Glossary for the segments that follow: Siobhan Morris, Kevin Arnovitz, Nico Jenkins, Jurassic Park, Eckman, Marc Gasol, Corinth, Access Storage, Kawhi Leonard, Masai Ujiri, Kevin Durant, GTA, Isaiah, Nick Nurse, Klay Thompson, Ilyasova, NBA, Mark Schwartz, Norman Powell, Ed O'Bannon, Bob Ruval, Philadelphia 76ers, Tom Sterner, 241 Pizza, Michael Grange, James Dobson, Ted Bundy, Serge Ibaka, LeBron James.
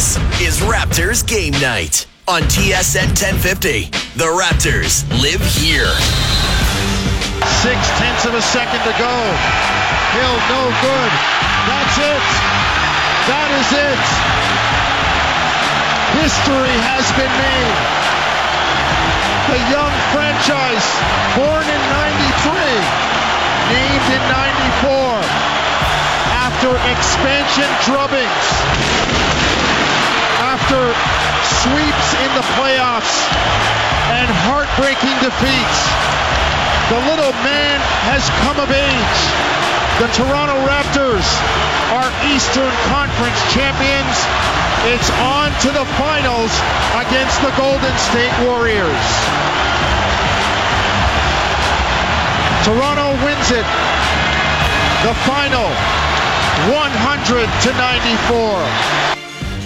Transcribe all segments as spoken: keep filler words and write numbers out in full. This is Raptors Game Night on T S N ten fifty. The Raptors live here. Six-tenths of a second to go. Hill, no good. That's it. That is it. History has been made. The young franchise, born in ninety-three, named in ninety-four, after expansion drubbings, after sweeps in the playoffs, and heartbreaking defeats. The little man has come of age. The Toronto Raptors are Eastern Conference champions. It's on to the finals against the Golden State Warriors. Toronto wins it. The final, one hundred to ninety-four.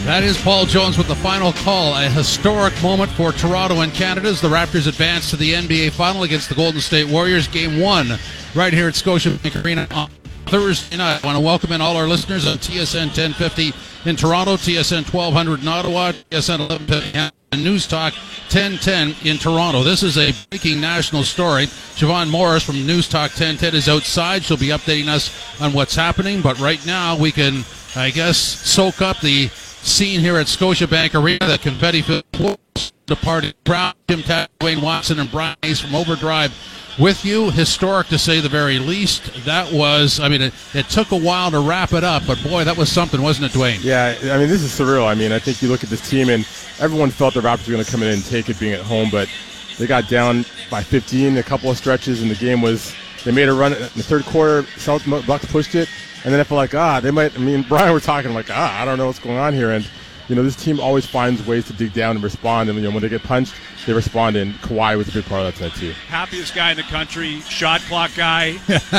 That is Paul Jones with the final call. A historic moment for Toronto and Canada as the Raptors advance to the N B A Final against the Golden State Warriors. Game one right here at Scotiabank Arena on Thursday night. I want to welcome in all our listeners on T S N ten fifty in Toronto, T S N twelve hundred in Ottawa, T S N eleven fifty and News Talk ten ten in Toronto. This is a breaking national story. Siobhan Morris from News Talk ten ten is outside. She'll be updating us on what's happening. But right now we can, I guess, soak up the scene here at Scotiabank Arena, the confetti filled floors, the party crowd, Jim Tatt, Dwayne Watson, and Brian Hayes from Overdrive with you. Historic to say the very least. That was, I mean, it, it took a while to wrap it up, but boy, that was something, wasn't it, Dwayne? Yeah, I mean, this is surreal. I mean, I think you look at this team, and everyone felt the Raptors were going to come in and take it being at home, but they got down by fifteen a couple of stretches, and the game was, they made a run in the third quarter, Celtics, Bucks pushed it. And then I felt like, ah, they might, I mean, Brian, we're talking like, ah, I don't know what's going on here. And, you know, this team always finds ways to dig down and respond. And, you know, when they get punched, they respond. And Kawhi was a big part of that tonight, too. Happiest guy in the country, shot clock guy,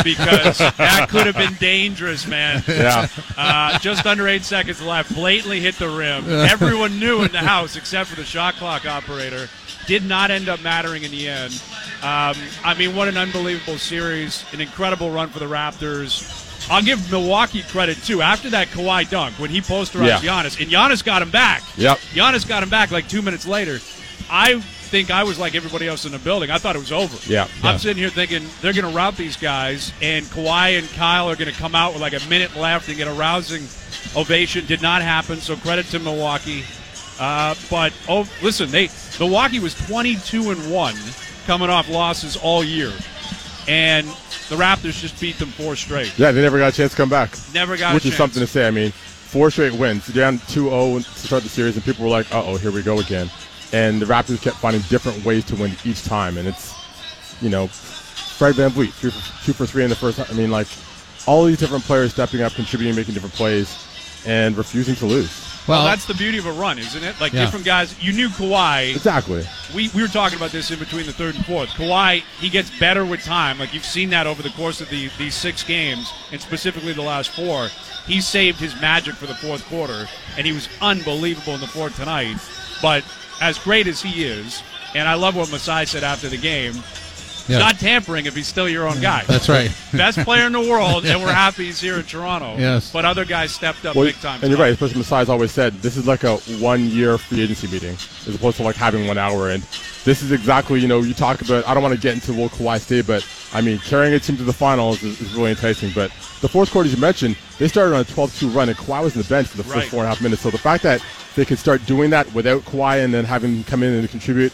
because that could have been dangerous, man. Yeah. Uh, just under eight seconds left, blatantly hit the rim. Everyone knew in the house, except for the shot clock operator, did not end up mattering in the end. Um, I mean, what an unbelievable series, an incredible run for the Raptors. I'll give Milwaukee credit, too. After that Kawhi dunk, when he posterized yeah. Giannis, and Giannis got him back. Yep. Giannis got him back like two minutes later. I think I was like everybody else in the building. I thought it was over. Yeah. I'm yeah. sitting here thinking they're going to rout these guys, and Kawhi and Kyle are going to come out with like a minute left and get a rousing ovation. Did not happen, so credit to Milwaukee. Uh, but, oh, listen, they Milwaukee was twenty-two and one coming off losses all year. And the Raptors just beat them four straight. Yeah, they never got a chance to come back. Never got a chance. Which is something to say. I mean, four straight wins. They're down two oh to start the series, and people were like, uh-oh, here we go again. And the Raptors kept finding different ways to win each time. And it's, you know, Fred VanVleet, three for, two for three in the first. I mean, like, all these different players stepping up, contributing, making different plays, and refusing to lose. Well, well, that's the beauty of a run, isn't it? Like, yeah. different guys. You knew Kawhi. Exactly. We we were talking about this in between the third and fourth. Kawhi, he gets better with time. Like, you've seen that over the course of the these six games, and specifically the last four. He saved his magic for the fourth quarter, and he was unbelievable in the fourth tonight. But as great as he is, and I love what Masai said after the game, yeah. not tampering if he's still your own guy. That's right. Best player in the world, and we're happy he's here in Toronto. Yes. But other guys stepped up well, big time. And you're right, especially Masai's always said, this is like a one-year free agency meeting as opposed to like having one hour. And this is exactly, you know, you talk about, I don't want to get into will Kawhi stay, but, I mean, carrying a team to the finals is, is really enticing. But the fourth quarter, as you mentioned, they started on a twelve two run, and Kawhi was on the bench for the first right. four and a half minutes. So the fact that they could start doing that without Kawhi and then having him come in and contribute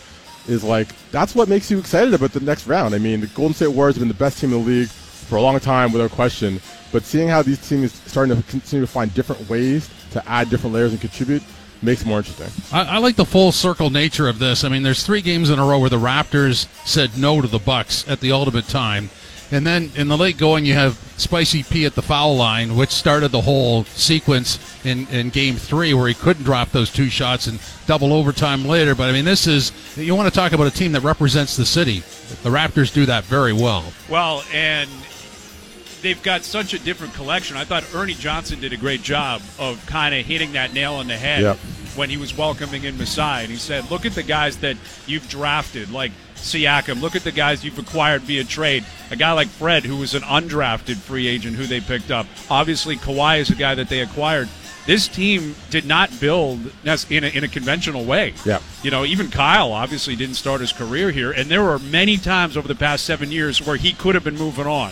is like, that's what makes you excited about the next round. I mean, the Golden State Warriors have been the best team in the league for a long time, without question. But seeing how these teams are starting to continue to find different ways to add different layers and contribute makes it more interesting. I, I like the full circle nature of this. I mean, there's three games in a row where the Raptors said no to the Bucks at the ultimate time. And then in the late going, you have Spicy P at the foul line, which started the whole sequence in, in game three where he couldn't drop those two shots in double overtime later. But, I mean, this is – you want to talk about a team that represents the city. The Raptors do that very well. Well, and they've got such a different collection. I thought Ernie Johnson did a great job of kind of hitting that nail on the head yep. when he was welcoming in Masai. And he said, look at the guys that you've drafted, like – Siakam. Look at the guys you've acquired via trade. A guy like Fred, who was an undrafted free agent who they picked up. Obviously, Kawhi is a guy that they acquired. this team did not build in a, in a conventional way. Yeah. You know, even Kyle obviously didn't start his career here, and there were many times over the past seven years where he could have been moving on.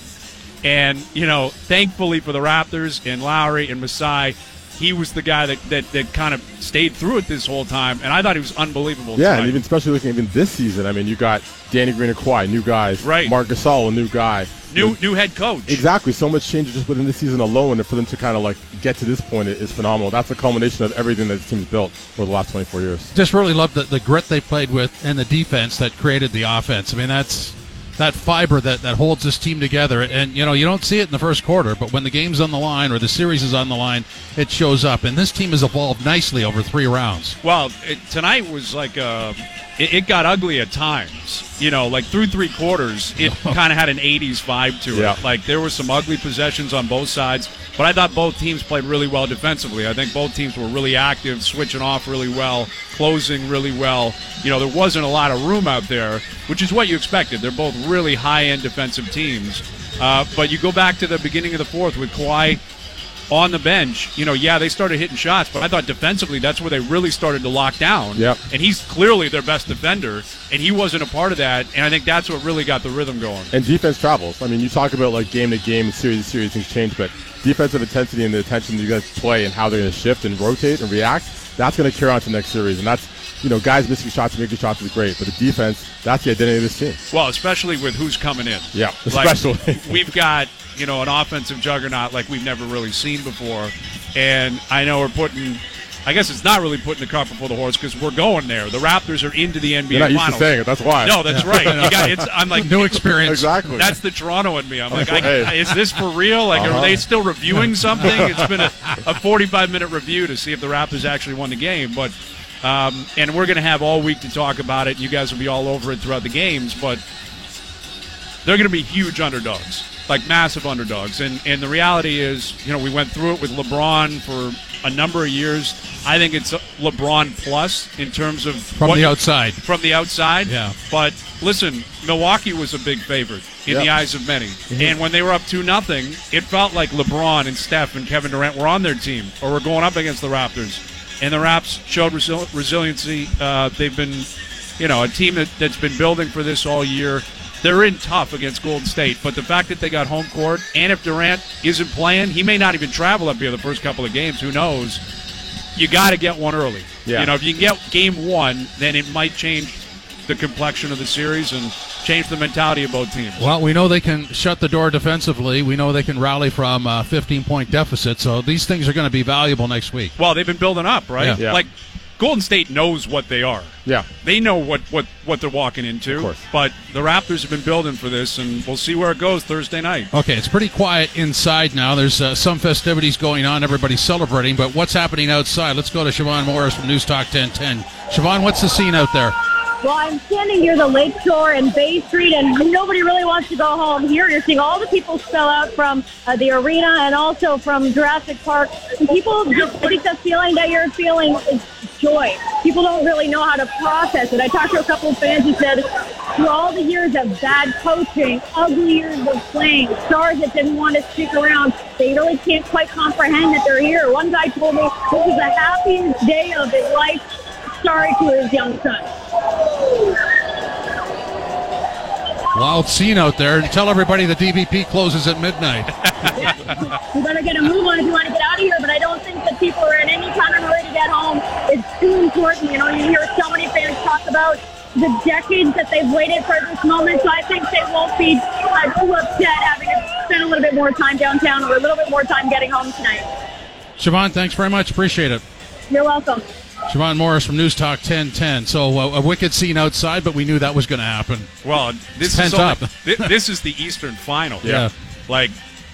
And, you know, thankfully for the Raptors and Lowry and Masai, he was the guy that, that, that kind of stayed through it this whole time, and I thought he was unbelievable. Yeah, tonight. And even especially looking even this season, I mean, you got Danny Green and Kawhi, new guys. Right. Marc Gasol, a new guy. New new head coach. Exactly. So much change just within this season alone, and for them to kind of like get to this point is phenomenal. That's a culmination of everything that the team's built for the last twenty-four years. Just really love the, the grit they played with and the defense that created the offense. I mean, that's that fiber that, that holds this team together. And, you know, you don't see it in the first quarter, but when the game's on the line or the series is on the line, it shows up. And this team has evolved nicely over three rounds. Well, it, tonight was like a... It got ugly at times, you know, like through three quarters, it kind of had an eighties vibe to it. Yeah. Like there were some ugly possessions on both sides, but I thought both teams played really well defensively. I think both teams were really active, switching off really well, closing really well. You know, there wasn't a lot of room out there, which is what you expected. They're both really high-end defensive teams. Uh, but you go back to the beginning of the fourth with Kawhi on the bench, you know, yeah, they started hitting shots, but I thought defensively that's where they really started to lock down. Yep. And he's clearly their best defender, and he wasn't a part of that, and I think that's what really got the rhythm going. And defense travels. I mean, you talk about, like, game to game, series to series, things change, but defensive intensity and the attention that you guys play and how they're going to shift and rotate and react, that's going to carry on to the next series, and that's, you know, guys missing shots and making shots is great, but the defense, that's the identity of this team. Well, especially with who's coming in. Yeah, especially. Like, we've got, you know, an offensive juggernaut like we've never really seen before. And I know we're putting, I guess it's not really putting the cart before the horse because we're going there. The Raptors are into the N B A You're not used Finals. To saying it, that's why. No, that's yeah. right. You got, it's, I'm like, new experience. Exactly. That's the Toronto in me. I'm like, hey. I, is this for real? Like, uh-huh. Are they still reviewing something? It's been a forty-five minute review to see if the Raptors actually won the game. But, um, and we're going to have all week to talk about it. You guys will be all over it throughout the games, but they're going to be huge underdogs. Like massive underdogs. And and the reality is, you know, we went through it with LeBron for a number of years. I think it's LeBron plus in terms of from what, the outside. From the outside. Yeah. But listen, Milwaukee was a big favorite in yep. the eyes of many. Mm-hmm. And when they were up two nothing, it felt like LeBron and Steph and Kevin Durant were on their team or were going up against the Raptors. And the Raps showed resi- resiliency. Uh, they've been, you know, a team that, that's been building for this all year. They're in tough against Golden State, but the fact that they got home court, and if Durant isn't playing, he may not even travel up here the first couple of games. Who knows? You got to get one early. Yeah. You know, if you can get game one, then it might change the complexion of the series and change the mentality of both teams. Well, we know they can shut the door defensively. We know they can rally from a fifteen-point deficit, so these things are going to be valuable next week. Well, they've been building up, right? Yeah. Yeah. Like, Golden State knows what they are. Yeah. They know what, what, what they're walking into. Of course. But the Raptors have been building for this, and we'll see where it goes Thursday night. Okay, it's pretty quiet inside now. There's uh, some festivities going on. Everybody's celebrating. But what's happening outside? Let's go to Siobhan Morris from News Talk ten ten. Siobhan, what's the scene out there? Well, I'm standing near the lake shore and Bay Street, and nobody really wants to go home here. You're seeing all the people spill out from uh, the arena and also from Jurassic Park. And people just get the feeling that you're feeling is joy. People don't really know how to process it. I talked to a couple of fans who said, through all the years of bad coaching, ugly years of playing, stars that didn't want to stick around, they really can't quite comprehend that they're here. One guy told me this is the happiest day of his life. Sorry to his young son. Wild scene out there. And tell everybody the D V P closes at midnight. Yeah. You better get a move on if you want to get out of here, but I don't think that people are in any kind of hurry to get home. It's too important. You know, you hear so many fans talk about the decades that they've waited for this moment, so I think they won't be uh, too upset having to spend a little bit more time downtown or a little bit more time getting home tonight. Siobhan, thanks very much. Appreciate it. You're welcome. Siobhan Morris from News Talk ten ten. So uh, a wicked scene outside, but we knew that was going to happen. Well, this is up. Th- this is the Eastern Final. Yeah. yeah. Like,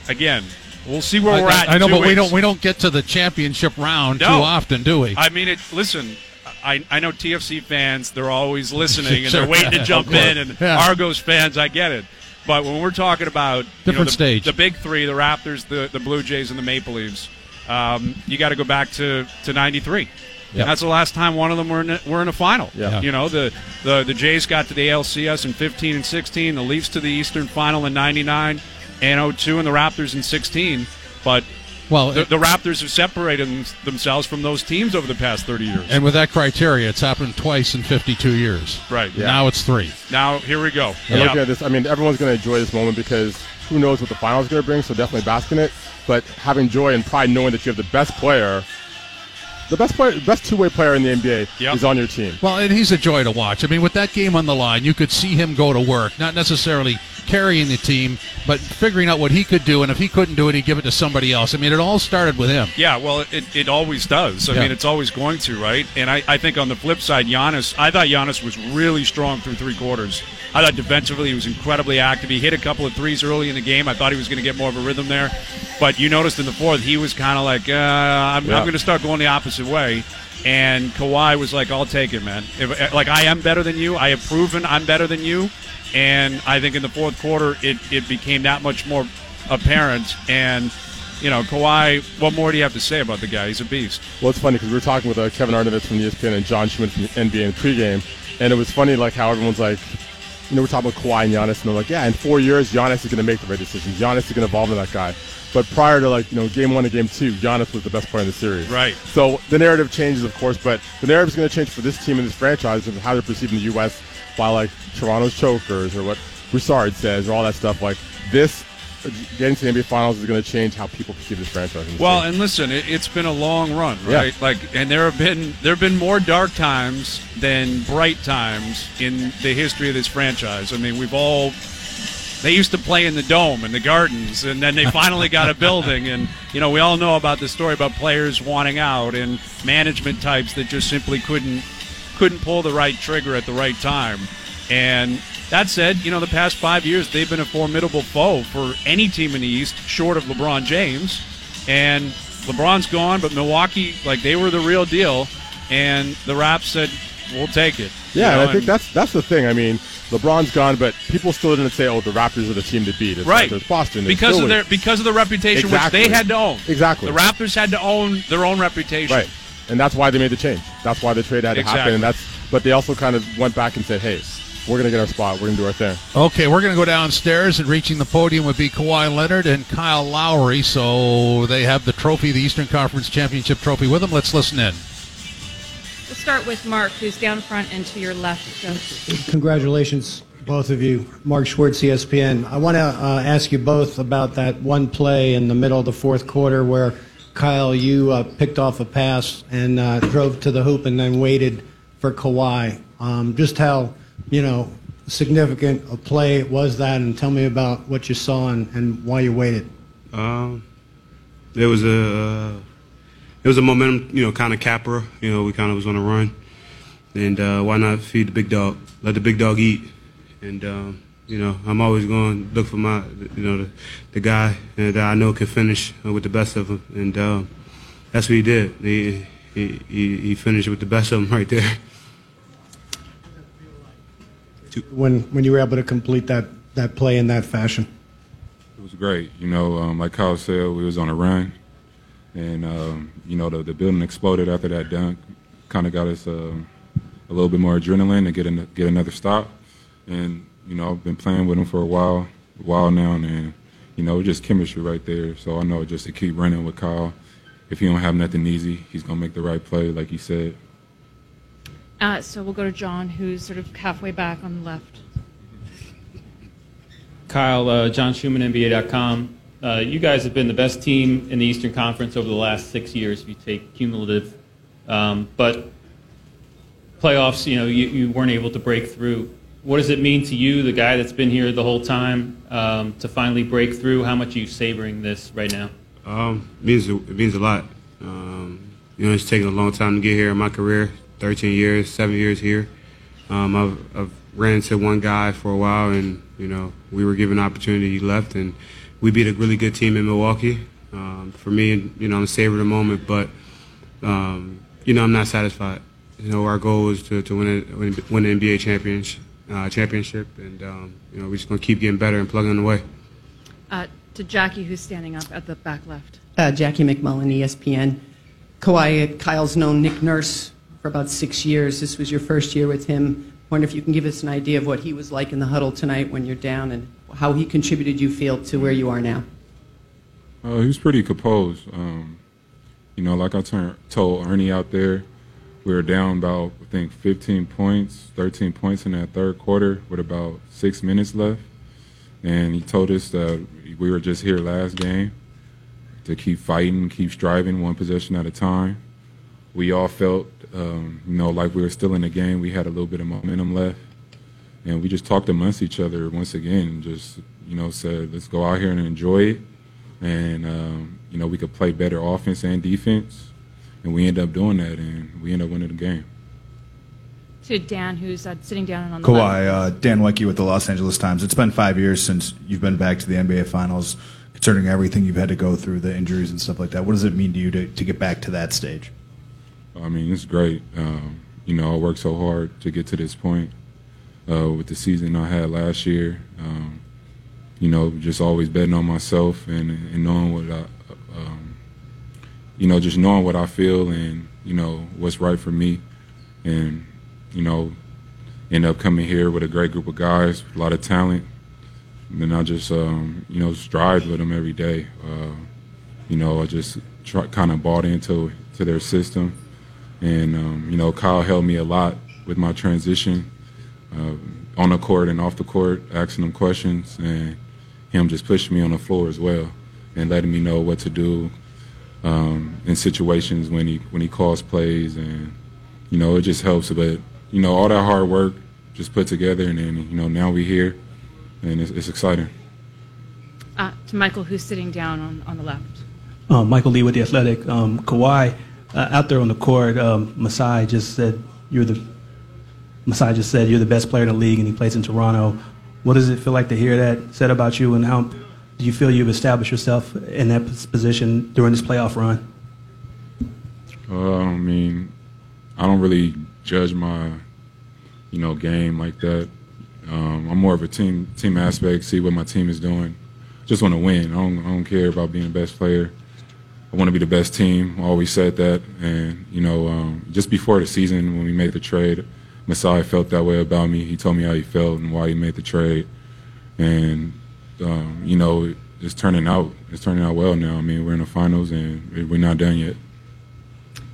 again, we'll see where I, we're I, at. I know, but weeks. we don't we don't get to the championship round no. too often, do we? I mean, it. Listen, I I know T F C fans. They're always listening and sure, they're waiting yeah, to jump in. And yeah. Argos fans, I get it. But when we're talking about different you know, the, stage, the big three, the Raptors, the the Blue Jays, and the Maple Leafs, um, you got to go back to to ninety-three. Yep. And that's the last time one of them were in a, were in a final. Yep. You know, the, the the Jays got to the A L C S in fifteen and sixteen, the Leafs to the Eastern Final in ninety-nine and oh two, and the Raptors in sixteen. But Well, the, it, the Raptors have separated them, themselves from those teams over the past thirty years. And with that criteria, it's happened twice in fifty-two years. Right. Yeah. Now it's three. Now, here we go. And yeah. Look at this. I mean, everyone's going to enjoy this moment because who knows what the finals are going to bring, so definitely bask in it. But having joy and pride knowing that you have the best player, the best player, best two-way player in the N B A yep. is on your team. Well, and he's a joy to watch. I mean, with that game on the line, you could see him go to work, not necessarily carrying the team, but figuring out what he could do, and if he couldn't do it, he'd give it to somebody else. I mean, it all started with him. Yeah, well, it, it always does. I yeah. mean, it's always going to, right? And I, I think on the flip side, Giannis, I thought Giannis was really strong through three quarters. I thought defensively he was incredibly active. He hit a couple of threes early in the game. I thought he was going to get more of a rhythm there. But you noticed in the fourth, he was kind of like, uh, I'm, yeah. I'm going to start going the opposite way. And Kawhi was like, I'll take it, man. If, like, I am better than you. I have proven I'm better than you. And I think in the fourth quarter, it, it became that much more apparent. And, you know, Kawhi, what more do you have to say about the guy? He's a beast. Well, it's funny because we were talking with uh, Kevin Arnovitz from E S P N and John Schmidt from N B A in pregame. And it was funny, like, how everyone's like, you know, we're talking about Kawhi and Giannis. And they're like, yeah, in four years, Giannis is going to make the right decision. Giannis is going to evolve into that guy. But prior to, like, you know, game one and game two, Giannis was the best player in the series. Right. So the narrative changes, of course, but the narrative is going to change for this team and this franchise and how they're perceived in the U S by, like, Toronto's chokers or what Broussard says or all that stuff. Like, this getting to the N B A Finals is going to change how people perceive this franchise. This well, team. And listen, it, it's been a long run, right? Yeah. Like, and there have been there have been more dark times than bright times in the history of this franchise. I mean, we've all. They used to play in the Dome and the Gardens, and then they finally got a building. And, you know, we all know about the story about players wanting out and management types that just simply couldn't couldn't pull the right trigger at the right time. And that said, you know, the past five years, they've been a formidable foe for any team in the East, short of LeBron James. And LeBron's gone, but Milwaukee, like, they were the real deal. And the Raps said, we'll take it. Yeah, you know, and I think and, that's that's the thing. I mean, LeBron's gone, but people still didn't say, oh, the Raptors are the team to beat. It's right. Like there's Boston. Because Philly. of their because of the reputation exactly. which they had to own. Exactly. The Raptors had to own their own reputation. Right. And that's why they made the change. That's why the trade had exactly. to happen. And that's but they also kind of went back and said, hey, we're going to get our spot. We're going to do our thing. Okay, we're going to go downstairs, and reaching the podium would be Kawhi Leonard and Kyle Lowry. So they have the trophy, the Eastern Conference Championship trophy with them. Let's listen in. We'll start with Mark, who's down front and to your left. So. Congratulations, both of you. Mark Schwartz, E S P N. I want to uh, ask you both about that one play in the middle of the fourth quarter where, Kyle, you uh, picked off a pass and uh, drove to the hoop and then waited for Kawhi. Um, just how, you know, significant a play was that, and tell me about what you saw and, and why you waited. Um, it was a... Uh... It was a momentum, you know, kind of capper. You know, we kind of was on a run. And uh, why not feed the big dog? Let the big dog eat. And, um, you know, I'm always going to look for my, you know, the, the guy that I know can finish with the best of him. And um, that's what he did. He, he he he finished with the best of him right there. When when you were able to complete that, that play in that fashion? It was great. You know, um, like Kyle said, we was on a run. And, um, you know, the, the building exploded after that dunk. Kind of got us uh, a little bit more adrenaline to get in, get another stop. And, you know, I've been playing with him for a while, a while now. And, you know, just chemistry right there. So I know just to keep running with Kyle. If he don't have nothing easy, he's going to make the right play, like you said. Uh, so we'll go to John, who's sort of halfway back on the left. Kyle, uh, John Schumann, N B A dot com. Uh, you guys have been the best team in the Eastern Conference over the last six years, if you take cumulative. Um, but playoffs, you know, you, you weren't able to break through. What does it mean to you, the guy that's been here the whole time, um, to finally break through? How much are you savoring this right now? Um, it means it means a lot. Um, you know, it's taken a long time to get here in my career, thirteen years, seven years here. Um, I've, I've ran into one guy for a while, and, you know, we were given an opportunity, he left, and we beat a really good team in Milwaukee. Um, for me, you know, I'm savoring the moment, but, um, you know, I'm not satisfied. You know, our goal is to, to win, a, win, win the N B A championship, uh, championship and, um, you know, we're just going to keep getting better and plugging away. Uh, to Jackie, who's standing up at the back left. Uh, Jackie McMullen, E S P N. Kawhi, Kyle's known Nick Nurse for about six years. This was your first year with him. I wonder if you can give us an idea of what he was like in the huddle tonight when you're down and how he contributed, you feel, to where you are now? Uh, he was pretty composed. Um, you know, like I turn, told Ernie out there, we were down about, I think, fifteen points, thirteen points in that third quarter with about six minutes left. And he told us that we were just here last game to keep fighting, keep striving one possession at a time. We all felt, um, you know, like we were still in the game. We had a little bit of momentum left. And we just talked amongst each other once again and just, you know, said, let's go out here and enjoy it. And, um, you know, we could play better offense and defense. And we end up doing that, and we end up winning the game. To Dan, who's uh, sitting down on the Kawhi, uh, Dan Wecke with the Los Angeles Times. It's been five years since you've been back to the N B A Finals, concerning everything you've had to go through, the injuries and stuff like that. What does it mean to you to, to get back to that stage? I mean, it's great. Um, you know, I worked so hard to get to this point uh, with the season I had last year. Um, you know, just always betting on myself and, and knowing what I um, – you know, just knowing what I feel and, you know, what's right for me. And, you know, end up coming here with a great group of guys, a lot of talent. And then I just, um, you know, strive with them every day. Uh, you know, I just try, kind of bought into to their system. And, um, you know, Kyle helped me a lot with my transition uh, on the court and off the court, asking them questions. And him just pushing me on the floor as well and letting me know what to do. Um, in situations when he when he calls plays, and you know, it just helps. But you know, all that hard work just put together, and then you know, now we're here, and it's, it's exciting. Uh, to Michael, who's sitting down on, on the left. Um, Michael Lee with The Athletic. Um, Kawhi uh, out there on the court. Um, Masai just said you're the Masai just said you're the best player in the league, and he plays in Toronto. What does it feel like to hear that said about you, and how do you feel you've established yourself in that position during this playoff run? Uh, I mean, I don't really judge my, you know, game like that. Um, I'm more of a team team aspect, see what my team is doing. Just want to win. I don't, I don't care about being the best player. I want to be the best team. I always said that. And, you know, um, just before the season when we made the trade, Masai felt that way about me. He told me how he felt and why he made the trade. And Um, you know, it's turning out. It's turning out well now. I mean, we're in the finals, and we're not done yet.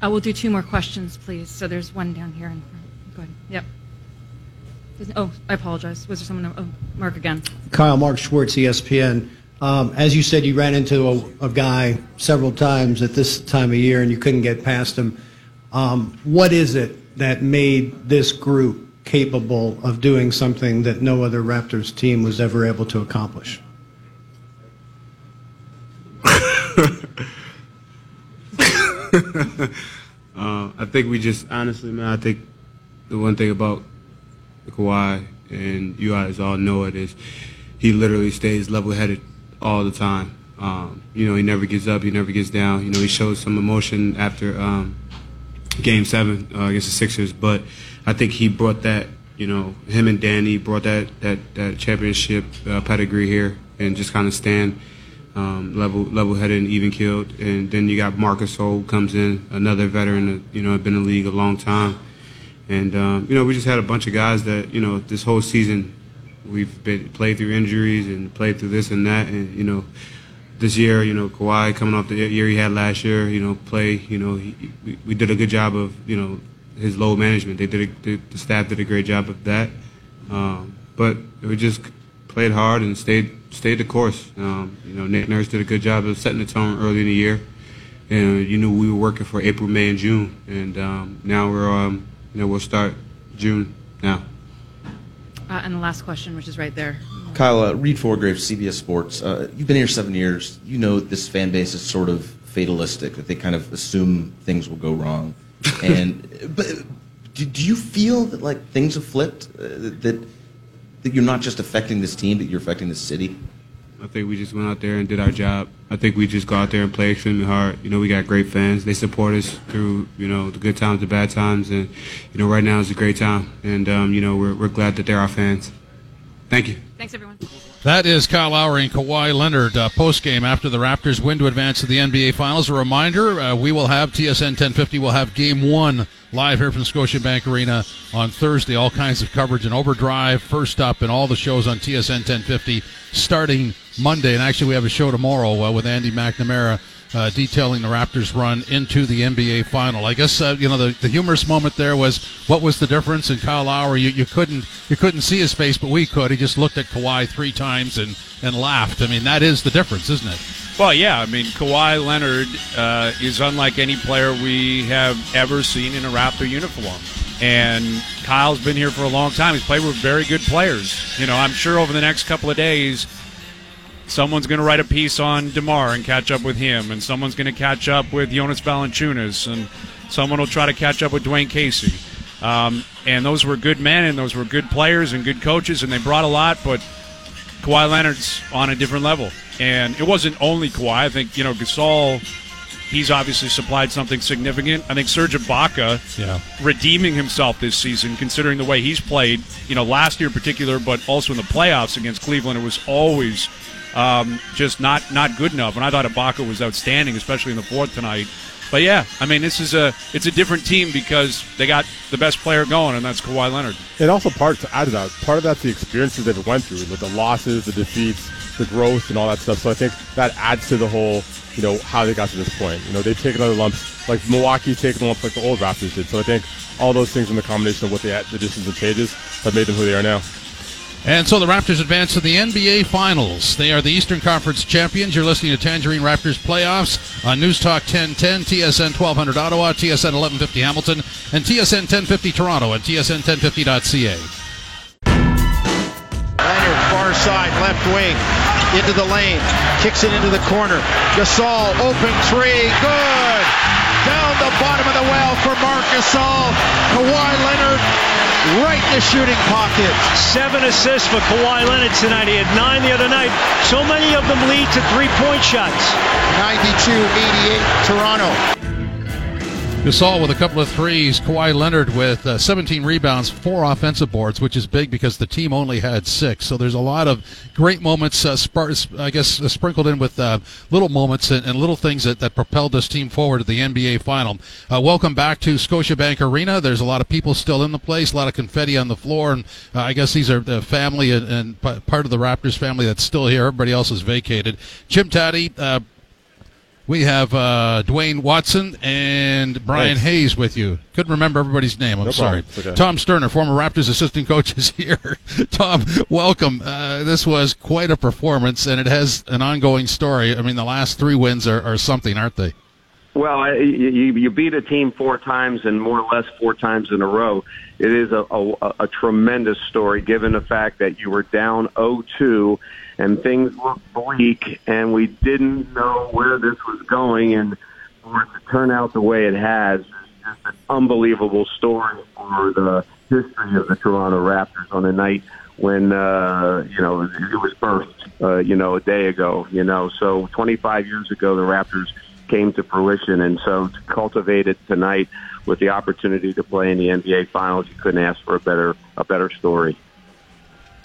I will do two more questions, please. So there's one down here in front. Go ahead. Yep. There's, oh, I apologize. Was there someone? Oh, Mark again. Kyle, Mark Schwartz, E S P N. Um, as you said, you ran into a, a guy several times at this time of year, and you couldn't get past him. Um, what is it that made this group capable of doing something that no other Raptors team was ever able to accomplish? uh, I think we just, honestly, man, I think the one thing about Kawhi, and you guys all know it, is he literally stays level-headed all the time. Um, you know, he never gives up, he never gets down. You know, he shows some emotion after um, Game seven uh, against the Sixers, but I think he brought that, you know, him and Danny brought that that, that championship uh, pedigree here, and just kind of stand um, level level headed and even keeled. And then you got Marc Gasol comes in, another veteran, you know, been in the league a long time. And um, you know, we just had a bunch of guys that, you know, this whole season we've been played through injuries and played through this and that, and you know, this year, you know, Kawhi coming off the year he had last year, you know, play, you know, he, we, we did a good job of, you know, his load management. They did a, the staff did a great job of that, um, but we just played hard and stayed stayed the course. Um, you know, Nick Nurse did a good job of setting the tone early in the year, and you knew we were working for April, May, and June, and um, now we're um, you know, we'll start June now. Uh, and the last question, which is right there. Kyle, uh, Reed Forgrave, C B S Sports. Uh, you've been here seven years. You know this fan base is sort of fatalistic, that they kind of assume things will go wrong. And but do, do you feel that, like, things have flipped, uh, that that you're not just affecting this team, but you're affecting the city? I think we just went out there and did our job. I think we just go out there and play extremely hard. You know, we got great fans. They support us through, you know, the good times, the bad times. And, you know, right now is a great time. And, um, you know, we're, we're glad that they're our fans. Thank you. Thanks, everyone. That is Kyle Lowry and Kawhi Leonard uh, postgame after the Raptors win to advance to the N B A Finals. A reminder, uh, we will have T S N ten fifty. We'll have Game one live here from Scotiabank Arena on Thursday. All kinds of coverage and overdrive, first up, and all the shows on T S N ten fifty starting Monday. And actually, we have a show tomorrow uh, with Andy McNamara uh, detailing the Raptors' run into the N B A Final. I guess uh, you know the, the humorous moment there was what was the difference in Kyle Lowry? You, you couldn't you couldn't see his face, but we could. He just looked at Kawhi three times. And, and laughed. I mean, that is the difference, isn't it? Well, yeah. I mean, Kawhi Leonard uh, is unlike any player we have ever seen in a Raptor uniform. And Kyle's been here for a long time. He's played with very good players. You know, I'm sure over the next couple of days, someone's going to write a piece on DeMar and catch up with him. And someone's going to catch up with Jonas Valanciunas. And someone will try to catch up with Dwayne Casey. Um, and those were good men, and those were good players and good coaches, and they brought a lot, but Kawhi Leonard's on a different level. And it wasn't only Kawhi. I think, you know, Gasol, he's obviously supplied something significant. I think Serge Ibaka, yeah. redeeming himself this season, considering the way he's played, you know, last year in particular, but also in the playoffs against Cleveland, it was always um, just not, not good enough. And I thought Ibaka was outstanding, especially in the fourth tonight. But, yeah, I mean, this is a it's a different team because they got the best player going, and that's Kawhi Leonard. And also part to add to that, part of that's the experiences they've went through, the, the losses, the defeats, the growth, and all that stuff. So I think that adds to the whole, you know, how they got to this point. You know, they've taken other lumps, like Milwaukee taking lumps like the old Raptors did. So I think all those things in the combination of what they had, the additions and changes, have made them who they are now. And so the Raptors advance to the N B A Finals. They are the Eastern Conference champions. You're listening to Tangerine Raptors Playoffs on News Talk ten ten, T S N twelve hundred Ottawa, T S N eleven fifty Hamilton, and T S N ten fifty Toronto at T S N ten fifty dot C A. Leonard, far side, left wing, into the lane, kicks it into the corner. Gasol, open three, good! Down the bottom of the well for Marc Gasol. Kawhi Leonard, right in the shooting pocket. Seven assists for Kawhi Leonard tonight. He had nine the other night. So many of them lead to three-point shots. ninety-two eighty-eight, Toronto. Gasol with a couple of threes. Kawhi Leonard with uh, seventeen rebounds, four offensive boards, which is big because the team only had six. So there's a lot of great moments, uh, spar- I guess, uh, sprinkled in with uh, little moments and, and little things that, that propelled this team forward to the N B A Final. Uh, welcome back to Scotiabank Arena. There's a lot of people still in the place, a lot of confetti on the floor, and uh, I guess these are the family and, and p- part of the Raptors family that's still here. Everybody else is vacated. Jim Taddy, uh, we have uh, Dwayne Watson and Brian Thanks. Hayes with you. Couldn't remember everybody's name. I'm no sorry. Okay. Tom Sterner, former Raptors assistant coach, is here. Tom, welcome. Uh, this was quite a performance, and it has an ongoing story. I mean, the last three wins are, are something, aren't they? Well, I, you, you beat a team four times and more or less four times in a row. It is a, a, a tremendous story, given the fact that you were down oh two and things looked bleak, and we didn't know where this was going, and for it to turn out the way it has, it's just an unbelievable story for the history of the Toronto Raptors on a night when, uh, you know, it was birthed, uh, you know, a day ago, you know. So twenty-five years ago, the Raptors came to fruition, and so to cultivate it tonight with the opportunity to play in the N B A Finals, you couldn't ask for a better a better story.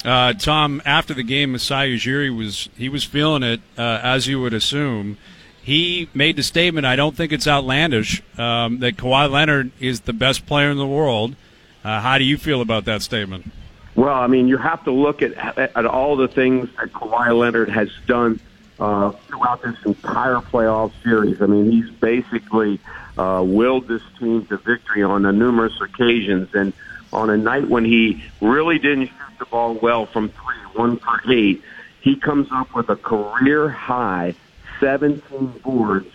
Uh, Tom, after the game, Masai Ujiri was he was feeling it, uh, as you would assume. He made the statement, I don't think it's outlandish, um, that Kawhi Leonard is the best player in the world. Uh, how do you feel about that statement? Well, I mean, you have to look at at all the things that Kawhi Leonard has done Uh, throughout this entire playoff series. I mean, he's basically uh, willed this team to victory on a numerous occasions, and on a night when he really didn't shoot the ball well from three, one for eight, he comes up with a career-high seventeen boards,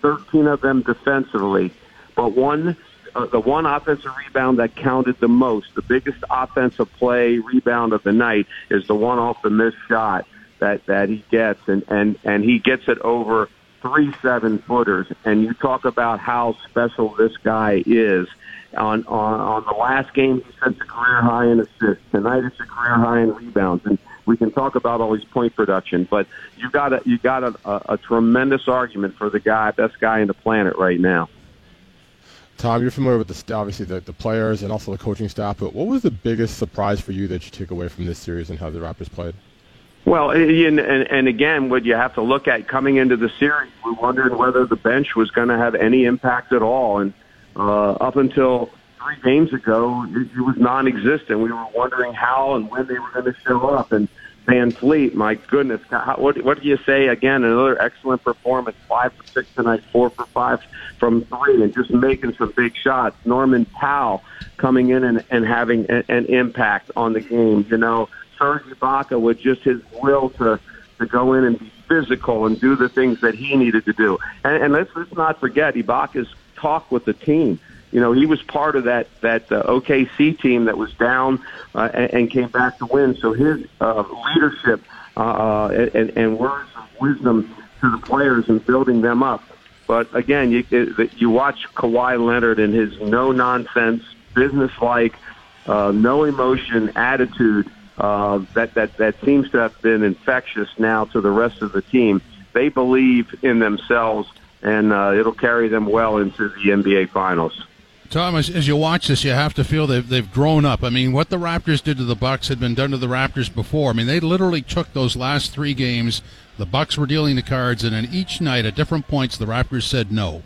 thirteen of them defensively, but one, uh, the one offensive rebound that counted the most, the biggest offensive play rebound of the night, is the one off the missed shot that that he gets, and, and, and he gets it over three seven-footers. And you talk about how special this guy is. On, on, on the last game, he sets a career high in assists. Tonight, it's a career high in rebounds. And we can talk about all his point production, but you got a, you got a, a, a tremendous argument for the guy, best guy on the planet right now. Tom, you're familiar with the, obviously the, the players and also the coaching staff, but what was the biggest surprise for you that you took away from this series and how the Raptors played? Well, and, and, and again, what you have to look at coming into the series, we wondered whether the bench was going to have any impact at all. And uh, up until three games ago, it, it was non-existent. We were wondering how and when they were going to show up. And VanVleet, my goodness, how, what, what do you say? Again, another excellent performance, five for six tonight, four for five from three, and just making some big shots. Norman Powell coming in and, and having a, an impact on the game, you know. Serge Ibaka with just his will to, to go in and be physical and do the things that he needed to do. And, and let's, let's not forget Ibaka's talk with the team. You know, he was part of that, that uh, O K C team that was down uh, and, and came back to win. So his uh, leadership uh, and, and words of wisdom to the players and building them up. But, again, you, you watch Kawhi Leonard and his no-nonsense, business-like, uh, no-emotion attitude. Uh, that, that, that seems to have been infectious now to the rest of the team. They believe in themselves, and uh, it'll carry them well into the N B A Finals. Tom, as, as you watch this, you have to feel they've, they've grown up. I mean, what the Raptors did to the Bucks had been done to the Raptors before. I mean, they literally took those last three games. The Bucks were dealing the cards, and in each night at different points, the Raptors said no.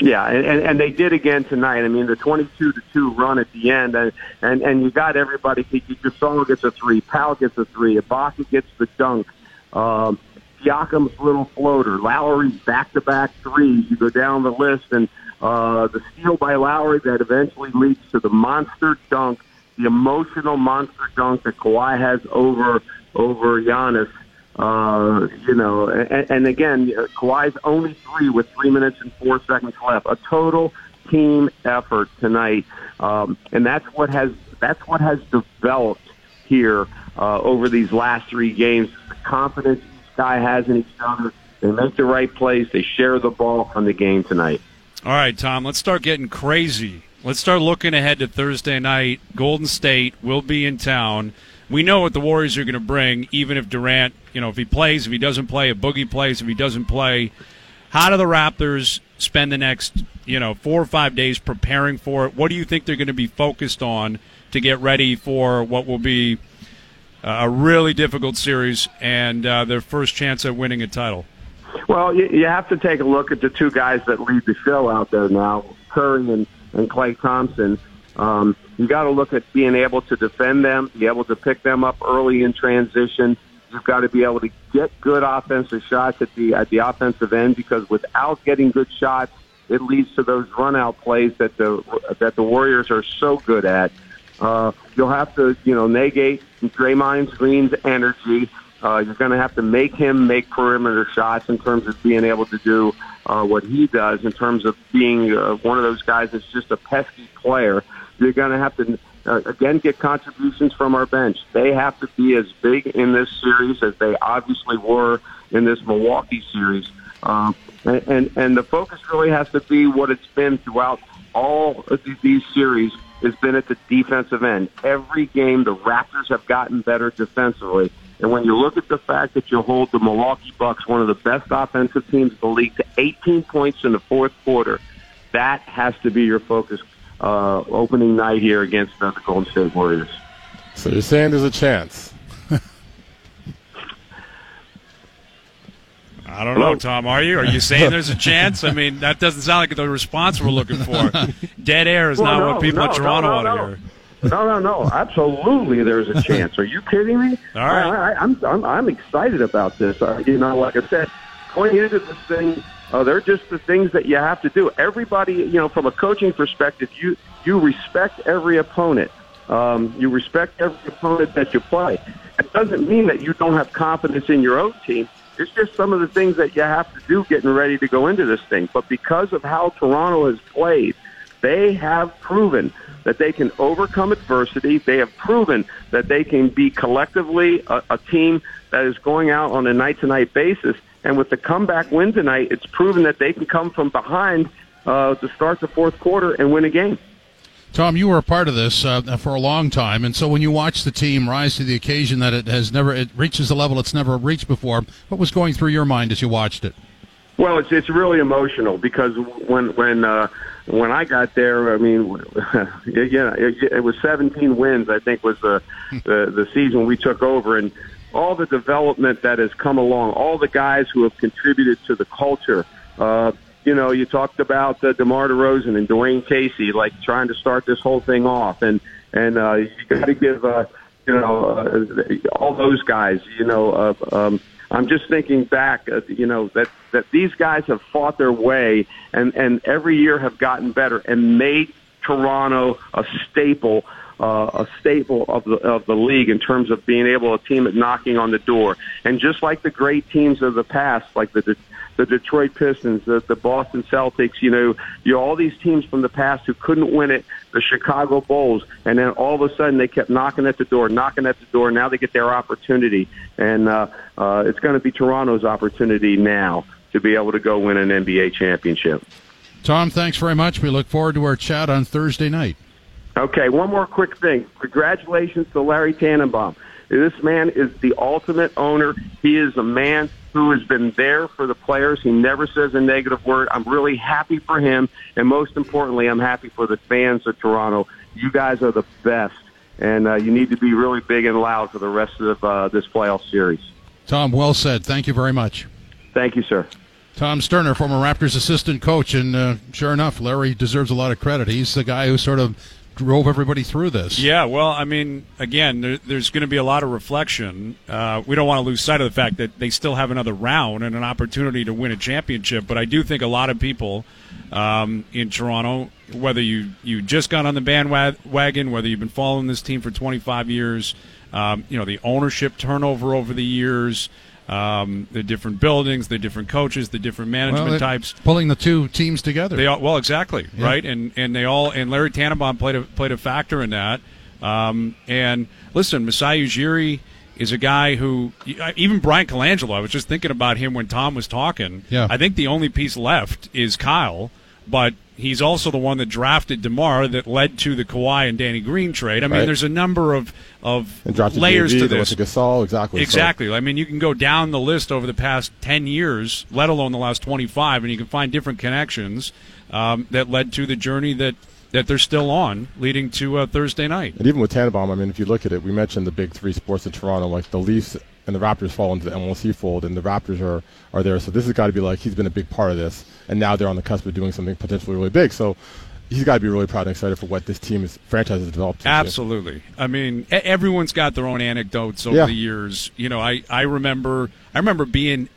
Yeah, and, and, and they did again tonight. I mean, the twenty-two to two run at the end, and, and, and you got everybody. Gasol gets a three, Powell gets a three, Ibaka gets the dunk, um, Siakam's little floater, Lowry's back-to-back threes. You go down the list, and uh, the steal by Lowry that eventually leads to the monster dunk, the emotional monster dunk that Kawhi has over over Giannis. Uh, you know, and, and again, Kawhi's only three with three minutes and four seconds left. A total team effort tonight, um, and that's what has that's what has developed here uh, over these last three games. The confidence each guy has in each other. They make the right plays. They share the ball on the game tonight. All right, Tom. Let's start getting crazy. Let's start looking ahead to Thursday night. Golden State will be in town. We know what the Warriors are going to bring, even if Durant, you know, if he plays, if he doesn't play, if Boogie plays, if he doesn't play. How do the Raptors spend the next, you know, four or five days preparing for it? What do you think they're going to be focused on to get ready for what will be a really difficult series and uh, their first chance at winning a title? Well, you have to take a look at the two guys that lead the show out there now, Curry and, and Klay Thompson. Um, you got to look at being able to defend them, be able to pick them up early in transition. You've got to be able to get good offensive shots at the at the offensive end, because without getting good shots, it leads to those run-out plays that the that the Warriors are so good at. Uh, you'll have to, you know, negate Draymond Green's energy. Uh, you're going to have to make him make perimeter shots in terms of being able to do uh, what he does, in terms of being uh, one of those guys that's just a pesky player. You're going to have to, uh, again, get contributions from our bench. They have to be as big in this series as they obviously were in this Milwaukee series. Um, and, and, and the focus really has to be what it's been throughout all of these series. It's been at the defensive end. Every game, the Raptors have gotten better defensively. And when you look at the fact that you hold the Milwaukee Bucks, one of the best offensive teams in the league, to eighteen points in the fourth quarter, that has to be your focus Uh, opening night here against the Golden State Warriors. So you're saying there's a chance? I don't Hello? know, Tom. Are you? Are you saying there's a chance? I mean, that doesn't sound like the response we're looking for. Dead air is well, not no, what people no, in Toronto no, no, want to no. hear. No, no, no. Absolutely, there's a chance. Are you kidding me? All right. I, I, I'm, I'm, I'm excited about this. Uh, you know, like I said, going into this thing, Uh, they're just the things that you have to do. Everybody, you know, from a coaching perspective, you, you respect every opponent. Um, you respect every opponent that you play. It doesn't mean that you don't have confidence in your own team. It's just some of the things that you have to do getting ready to go into this thing. But because of how Toronto has played, they have proven that they can overcome adversity. They have proven that they can be collectively a, a team that is going out on a night-to-night basis. And with the comeback win tonight, it's proven that they can come from behind uh, to start the fourth quarter and win a game. Tom, you were a part of this uh, for a long time, and so when you watch the team rise to the occasion that it has never, it reaches a level it's never reached before, what was going through your mind as you watched it? Well, it's it's really emotional, because when when uh, when I got there, I mean, yeah, it was seventeen wins, I think, was the the, the season we took over, and all the development that has come along, all the guys who have contributed to the culture. Uh, you know, you talked about uh, DeMar DeRozan and Dwayne Casey, like trying to start this whole thing off, and and uh, you got to give uh, you know uh, all those guys. You know, uh, um, I'm just thinking back. Uh, you know that that these guys have fought their way, and and every year have gotten better and made Toronto a staple. Uh, a staple of the of the league in terms of being able a team at knocking on the door. And just like the great teams of the past, like the De- the Detroit Pistons, the, the Boston Celtics, you know, you all these teams from the past who couldn't win it, the Chicago Bulls, and then all of a sudden they kept knocking at the door, knocking at the door. Now they get their opportunity, and uh, uh, it's going to be Toronto's opportunity now to be able to go win an N B A championship. Tom, thanks very much. We look forward to our chat on Thursday night. Okay, one more quick thing. Congratulations to Larry Tannenbaum. This man is the ultimate owner. He is a man who has been there for the players. He never says a negative word. I'm really happy for him, and most importantly, I'm happy for the fans of Toronto. You guys are the best, and uh, you need to be really big and loud for the rest of uh, this playoff series. Tom, well said. Thank you very much. Thank you, sir. Tom Sterner, former Raptors assistant coach, and uh, sure enough, Larry deserves a lot of credit. He's the guy who sort of drove everybody through this. Yeah, well, I mean, again, there, there's going to be a lot of reflection. Uh, we don't want to lose sight of the fact that they still have another round and an opportunity to win a championship, but I do think a lot of people um, in Toronto, whether you, you just got on the bandwagon, whether you've been following this team for twenty-five years, um, you know, the ownership turnover over the years, Um, the different buildings, the different coaches, the different management well, types, pulling the two teams together. They all, well, exactly yeah. right, and and they all and Larry Tannenbaum played a played a factor in that. Um, and listen, Masai Ujiri is a guy who even Brian Colangelo. I was just thinking about him when Tom was talking. Yeah. I think the only piece left is Kyle, but he's also the one that drafted DeMar that led to the Kawhi and Danny Green trade. I mean, right. there's a number of, of layers to, D V, to this. To Gasol, exactly. Exactly. So. I mean, you can go down the list over the past ten years, let alone the last twenty-five, and you can find different connections um, that led to the journey that, that they're still on, leading to uh, Thursday night. And even with Tannenbaum, I mean, if you look at it, we mentioned the big three sports in Toronto, like the Leafs and the Raptors fall into the M L C fold, and the Raptors are, are there. So this has got to be like he's been a big part of this, and now they're on the cusp of doing something potentially really big. So he's got to be really proud and excited for what this team is, franchise has developed. Absolutely. Year. I mean, everyone's got their own anecdotes over yeah. the years. You know, I, I remember I remember being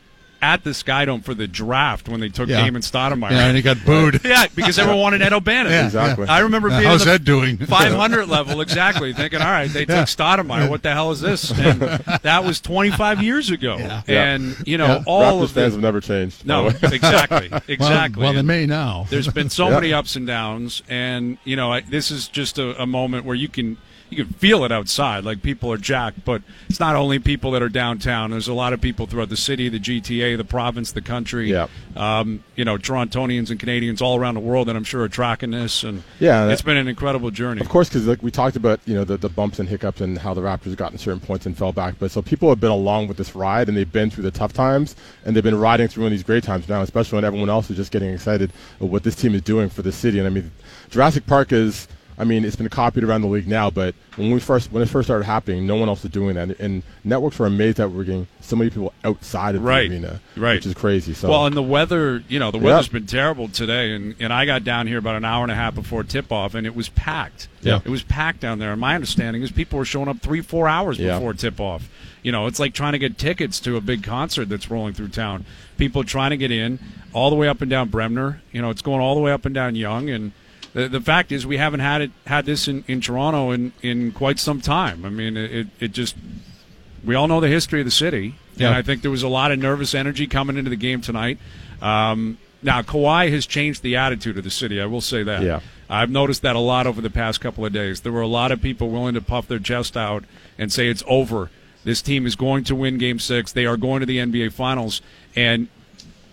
at the Skydome for the draft when they took yeah. Damon Stoudemire. Yeah, and he got booed. yeah, because everyone wanted Ed O'Bannon. Yeah, exactly. I remember now, being how's that doing? five hundred level, exactly, thinking, all right, they yeah. took Stoudemire. What the hell is this? And that was twenty-five years ago. Yeah. And, you know, yeah. all Raptors of the fans have never changed. No, exactly, exactly. Well, well they may now. There's been so yeah. many ups and downs, and, you know, I, this is just a, a moment where you can – you can feel it outside, like people are jacked, but it's not only people that are downtown. There's a lot of people throughout the city, the G T A, the province, the country. Yeah. Um, you know, Torontonians and Canadians all around the world that I'm sure are tracking this, and yeah, it's that, been an incredible journey. Of course, because like we talked about, you know, the, the bumps and hiccups and how the Raptors got in certain points and fell back. But so people have been along with this ride, and they've been through the tough times, and they've been riding through in these great times now, especially when everyone else is just getting excited of what this team is doing for the city. And I mean, Jurassic Park is. I mean, it's been copied around the league now, but when we first when it first started happening, no one else was doing that. And, and networks were amazed that we were getting so many people outside of right. the arena, right. which is crazy. So. Well, and the weather, you know, the weather's yeah. been terrible today. And, and I got down here about an hour and a half before tip-off, and it was packed. Yeah. It was packed down there. And my understanding is people were showing up three, four hours yeah. before tip-off. You know, it's like trying to get tickets to a big concert that's rolling through town. People trying to get in all the way up and down Bremner. You know, it's going all the way up and down Yonge, and The, the fact is we haven't had it had this in, in Toronto in, in quite some time. I mean, it, it just – we all know the history of the city, yeah. and I think there was a lot of nervous energy coming into the game tonight. Um, now, Kawhi has changed the attitude of the city, I will say that. Yeah. I've noticed that a lot over the past couple of days. There were a lot of people willing to puff their chest out and say it's over. This team is going to win Game six. They are going to the N B A Finals. And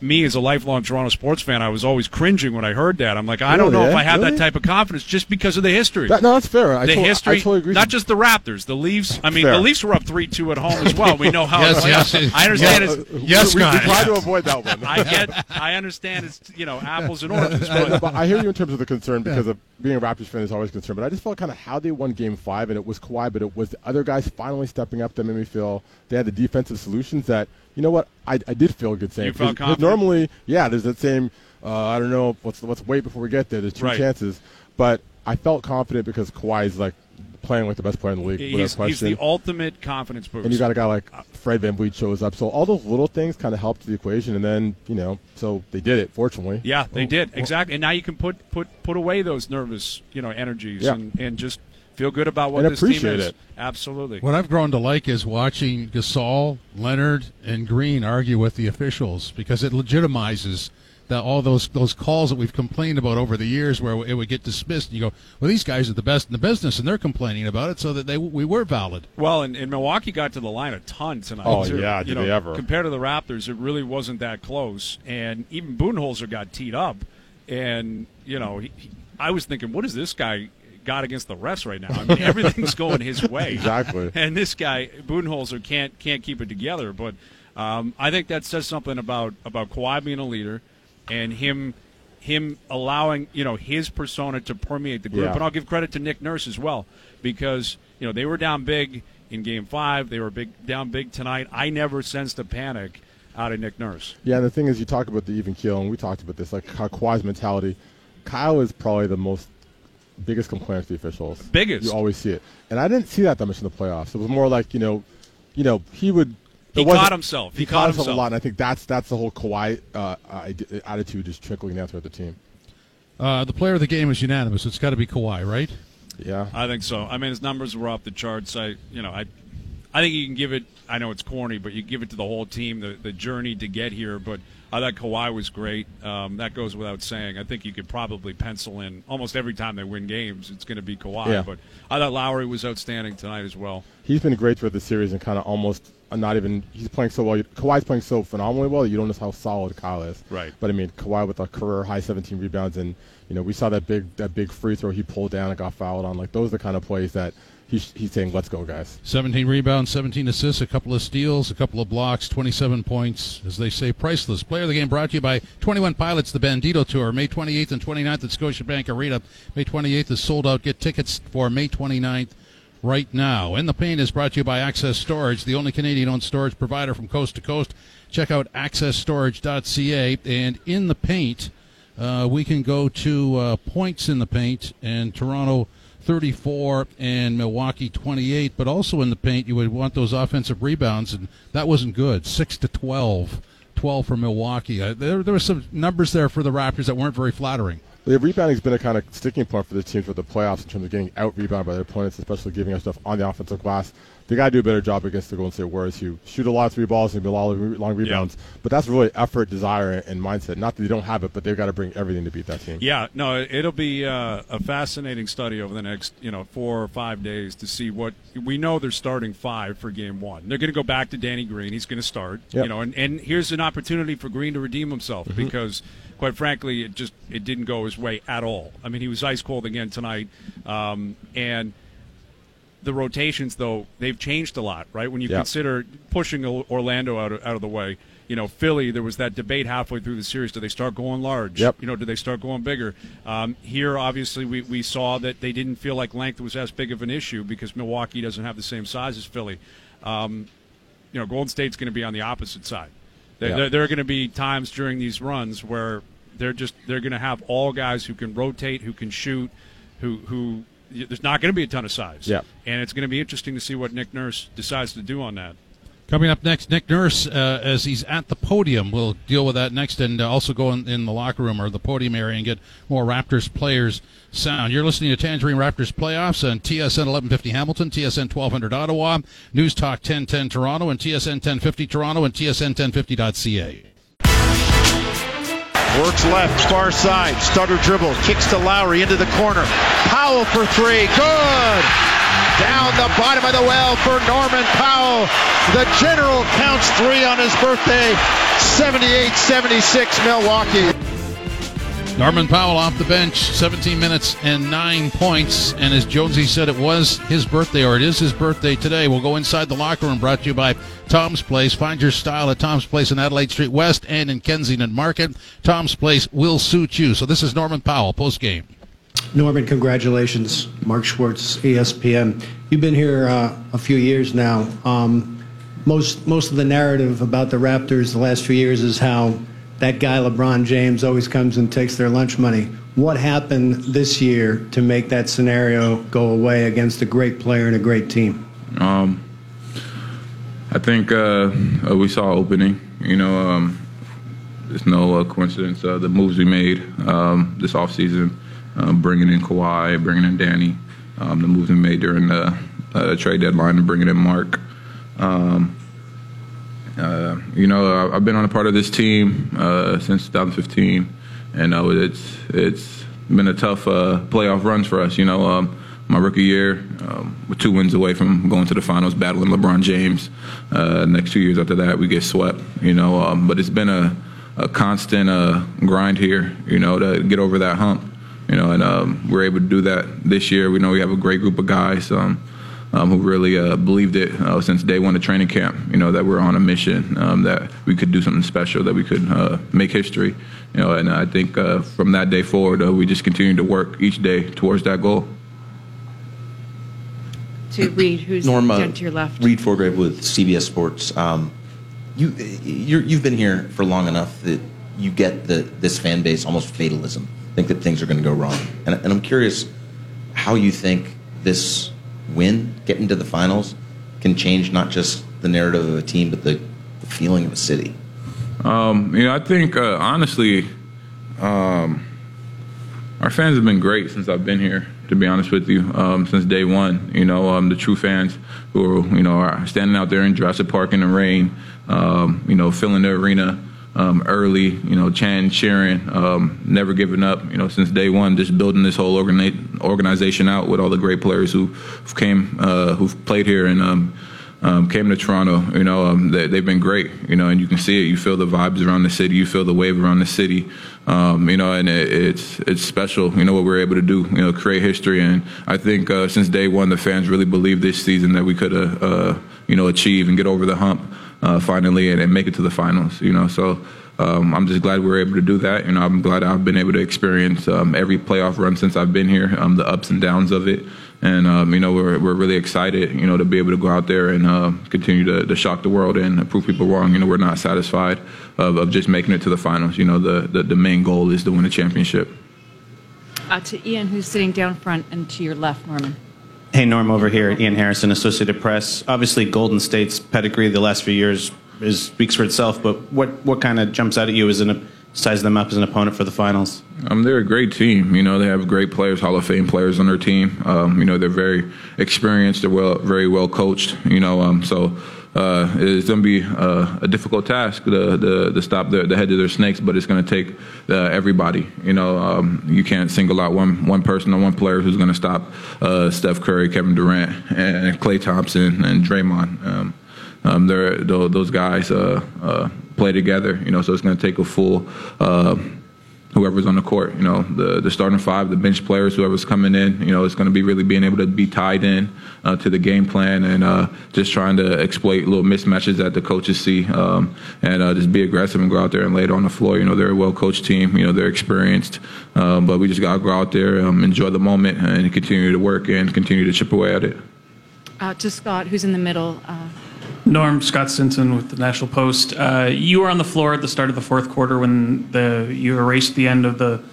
me as a lifelong Toronto sports fan, I was always cringing when I heard that. I'm like, I don't really? know if I have really? that type of confidence just because of the history. That, no, that's fair. I the totally, history, I totally agree. Not just the Raptors, the Leafs. I mean, fair. the Leafs were up three two at home as well. We know how. yes, yes, yes, I understand. Yeah, it's, uh, yes, we, we, we try to avoid that one. I get. I understand. It's you know apples and oranges. But. No, but I hear you in terms of the concern because of being a Raptors fan is always concerned. But I just felt kind of how they won Game Five, and it was Kawhi, but it was the other guys finally stepping up that made me feel they had the defensive solutions that. You know what? I, I did feel good saying. You felt confident. Normally, yeah, there's that same, uh, I don't know, let's, let's wait before we get there. There's two right. chances. But I felt confident because Kawhi's, like, playing with the best player in the league. He's, he's the ultimate confidence boost. And you got a guy like Fred VanVleet shows up. So all those little things kind of helped the equation. And then, you know, so they did it, fortunately. Yeah, they well, did. Well, exactly. And now you can put, put, put away those nervous, you know, energies yeah. and, and just feel good about what and this team is. It. Absolutely. What I've grown to like is watching Gasol, Leonard, and Green argue with the officials because it legitimizes that all those those calls that we've complained about over the years where it would get dismissed. And you go, well, these guys are the best in the business, and they're complaining about it so that they we were valid. Well, and, and Milwaukee got to the line a ton tonight. Oh, too. yeah, did you know, they ever. Compared to the Raptors, it really wasn't that close. And even Budenholzer got teed up. And, you know, he, he, I was thinking, what is this guy got against the refs right now? I mean, everything's going his way. Exactly. And this guy, Budenholzer, can't can't keep it together. But um, I think that says something about, about Kawhi being a leader and him him allowing, you know, his persona to permeate the group. Yeah. And I'll give credit to Nick Nurse as well because, you know, they were down big in Game five. They were big down big tonight. I never sensed a panic out of Nick Nurse. Yeah, and the thing is you talk about the even keel, and we talked about this, like Kawhi's mentality. Kyle is probably the most biggest complaint to the officials. Biggest. You always see it. And I didn't see that that much in the playoffs. It was more like, you know, you know, he would. He caught himself. He, he caught, caught himself a lot. And I think that's that's the whole Kawhi uh, attitude is trickling down throughout the team. Uh, the player of the game is unanimous. It's got to be Kawhi, right? Yeah. I think so. I mean, his numbers were off the charts. I, you know, I, I think you can give it. I know it's corny, but you give it to the whole team, the, the journey to get here. But I thought Kawhi was great. Um, that goes without saying. I think you could probably pencil in almost every time they win games, it's going to be Kawhi. Yeah. But I thought Lowry was outstanding tonight as well. He's been great throughout the series and kind of almost not even – he's playing so well. Kawhi's playing so phenomenally well that you don't know how solid Kyle is. Right. But, I mean, Kawhi with a career-high seventeen rebounds, and, you know, we saw that big that big free throw he pulled down and got fouled on. Like, those are the kind of plays that – He's, he's saying, let's go, guys. seventeen rebounds, seventeen assists, a couple of steals, a couple of blocks, twenty-seven points. As they say, priceless. Player of the Game brought to you by twenty-one Pilots, the Bandito Tour, May twenty-eighth and twenty-ninth at Scotiabank Arena. May twenty-eighth is sold out. Get tickets for May twenty-ninth right now. And the Pain is brought to you by Access Storage, the only Canadian-owned storage provider from coast to coast. Check out access storage dot c a. And in the paint, uh, we can go to uh, points in the paint, and Toronto thirty-four and Milwaukee twenty-eight, but also in the paint you would want those offensive rebounds, and that wasn't good. six to twelve, twelve for Milwaukee. Uh, there, there were some numbers there for the Raptors that weren't very flattering. The rebounding's been a kind of sticking point for the teams with the playoffs in terms of getting out-rebounded by their opponents, especially giving us stuff on the offensive glass. They got to do a better job against the Golden State Warriors, who shoot a lot of three balls and be a lot of long rebounds. Yeah. But that's really effort, desire, and mindset. Not that they don't have it, but they've got to bring everything to beat that team. Yeah, no, it'll be uh, a fascinating study over the next, you know, four or five days to see what we know. They're starting five for Game One. They're going to go back to Danny Green. He's going to start. Yep. You know, and, and here's an opportunity for Green to redeem himself mm-hmm. because, quite frankly, it just it didn't go his way at all. I mean, he was ice cold again tonight, um, and. The rotations, though, they've changed a lot, right? When you yeah. consider pushing Orlando out of, out of the way, you know, Philly, there was that debate halfway through the series. Do they start going large? Yep. You know, do they start going bigger? Um, here, obviously, we, we saw that they didn't feel like length was as big of an issue because Milwaukee doesn't have the same size as Philly. Um, you know, Golden State's going to be on the opposite side. There, yeah. there, there are going to be times during these runs where they're just they're going to have all guys who can rotate, who can shoot, who who – there's not going to be a ton of size. Yeah. And it's going to be interesting to see what Nick Nurse decides to do on that. Coming up next, Nick Nurse, uh, as he's at the podium, we'll deal with that next and also go in, in the locker room or the podium area and get more Raptors players sound. You're listening to Tangerine Raptors Playoffs on T S N eleven fifty Hamilton, T S N twelve hundred Ottawa, News Talk ten ten Toronto, and T S N ten fifty Toronto and T S N ten fifty dot c a. Works left, far side, stutter dribble, kicks to Lowry into the corner. Powell for three, good! Down the bottom of the well for Norman Powell. The general counts three on his birthday. seventy-eight seventy-six Milwaukee. Norman Powell off the bench, seventeen minutes and nine points. And as Jonesy said, it was his birthday, or it is his birthday today. We'll go inside the locker room, brought to you by Tom's Place. Find your style at Tom's Place in Adelaide Street West and in Kensington Market. Tom's Place will suit you. So this is Norman Powell postgame. Norman, congratulations. Mark Schwartz, E S P N. You've been here uh, a few years now. Um, most most of the narrative about the Raptors the last few years is how that guy LeBron James always comes and takes their lunch money. What happened this year to make that scenario go away against a great player and a great team? Um, I think uh, we saw opening. You know, um, it's no uh, coincidence. Uh, the moves we made um, this offseason. Um, bringing in Kawhi, bringing in Danny, um, the moves we made during the uh, trade deadline, and bringing in Mark. Um, uh, you know, I've been on a part of this team uh, since twenty fifteen, and uh, it's it's been a tough uh, playoff run for us. You know, um, my rookie year, um, we're two wins away from going to the finals, battling LeBron James. Uh, next two years after that, we get swept. You know, um, but it's been a, a constant uh, grind here. You know, to get over that hump. You know, and um, we're able to do that this year. We know we have a great group of guys um, um, who really uh, believed it uh, since day one of training camp, you know, that we're on a mission, um, that we could do something special, that we could uh, make history. You know, and I think uh, from that day forward, uh, we just continue to work each day towards that goal. To Reed, who's Norma, down to your left. Reed Forgrave with C B S Sports. Um, you, you're, you've been here for long enough that you get the this fan base almost fatalism. Think that things are going to go wrong. And, and I'm curious how you think this win, getting to the finals, can change not just the narrative of a team, but the, the feeling of a city. Um, you know, I think, uh, honestly, um, our fans have been great since I've been here, to be honest with you, um, since day one. You know, um, the true fans who are, you know, are standing out there in Jurassic Park in the rain, um, you know, filling the arena. Um, early, you know, Chan cheering, um, never giving up, you know, since day one, just building this whole organi- organization out with all the great players who came, uh, who've played here and um, um, came to Toronto. You know, um, they, they've been great, you know, and you can see it. You feel the vibes around the city. You feel the wave around the city, um, you know, and it, it's it's special, you know, what we're able to do, you know, create history. And I think uh, since day one, the fans really believed this season that we could, uh, uh, you know, achieve and get over the hump. Uh, finally, and, and make it to the finals, you know. So um, I'm just glad we were able to do that. You know, I'm glad I've been able to experience um, every playoff run since I've been here, um, the ups and downs of it. And, um, you know, we're we're really excited, you know, to be able to go out there and uh, continue to, to shock the world and prove people wrong. You know, we're not satisfied of, of just making it to the finals. You know, the, the, the main goal is to win a championship. Uh, to Ian, who's sitting down front and to your left, Norman. Hey, Norm, over here. Ian Harrison, Associated Press. Obviously, Golden State's pedigree the last few years is, speaks for itself, but what, what kind of jumps out at you as an, sizing them up as an opponent for the finals? Um, they're a great team. You know, they have great players, Hall of Fame players on their team. Um, you know, they're very experienced. They're well, very well coached, you know, um, so... Uh, it's going to be uh, a difficult task to, to, to stop the, the head of their snakes, but it's going to take uh, everybody. You know, um, you can't single out one one person or one player who's going to stop uh, Steph Curry, Kevin Durant, and Klay Thompson and Draymond. Um, um, they're, they're, those guys uh, uh, play together. You know, so it's going to take a full. Uh, Whoever's on the court, you know, the, the starting five, the bench players, whoever's coming in, you know, it's going to be really being able to be tied in uh, to the game plan and uh, just trying to exploit little mismatches that the coaches see um, and uh, just be aggressive and go out there and lay it on the floor. You know, they're a well-coached team. You know, they're experienced. Um, but we just got to go out there, um, enjoy the moment, and continue to work and continue to chip away at it. Uh, to Scott, who's in the middle. Uh Norm, Scott Stinson with the National Post. Uh, you were on the floor at the start of the fourth quarter when the you erased the end of the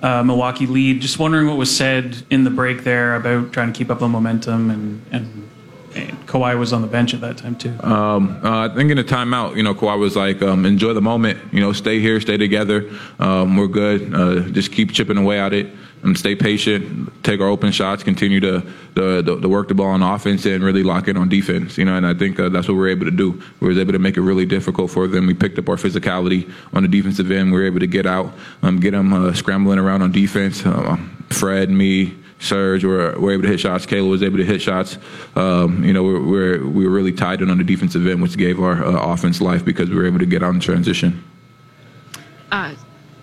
uh, Milwaukee lead. Just wondering what was said in the break there about trying to keep up the momentum, and, and, and Kawhi was on the bench at that time too. Um, uh, I think in the timeout, you know, Kawhi was like, um, enjoy the moment, you know, stay here, stay together, um, we're good, uh, just keep chipping away at it. Um, stay patient, take our open shots, continue to, to, to, to work the ball on offense and really lock in on defense, you know, and I think uh, that's what we were able to do. We were able to make it really difficult for them. We picked up our physicality on the defensive end. We were able to get out, um, get them uh, scrambling around on defense. Uh, Fred, me, Serge were, were able to hit shots. Kayla was able to hit shots. Um, you know, we were, we were really tied in on the defensive end, which gave our uh, offense life because we were able to get out in transition. Uh,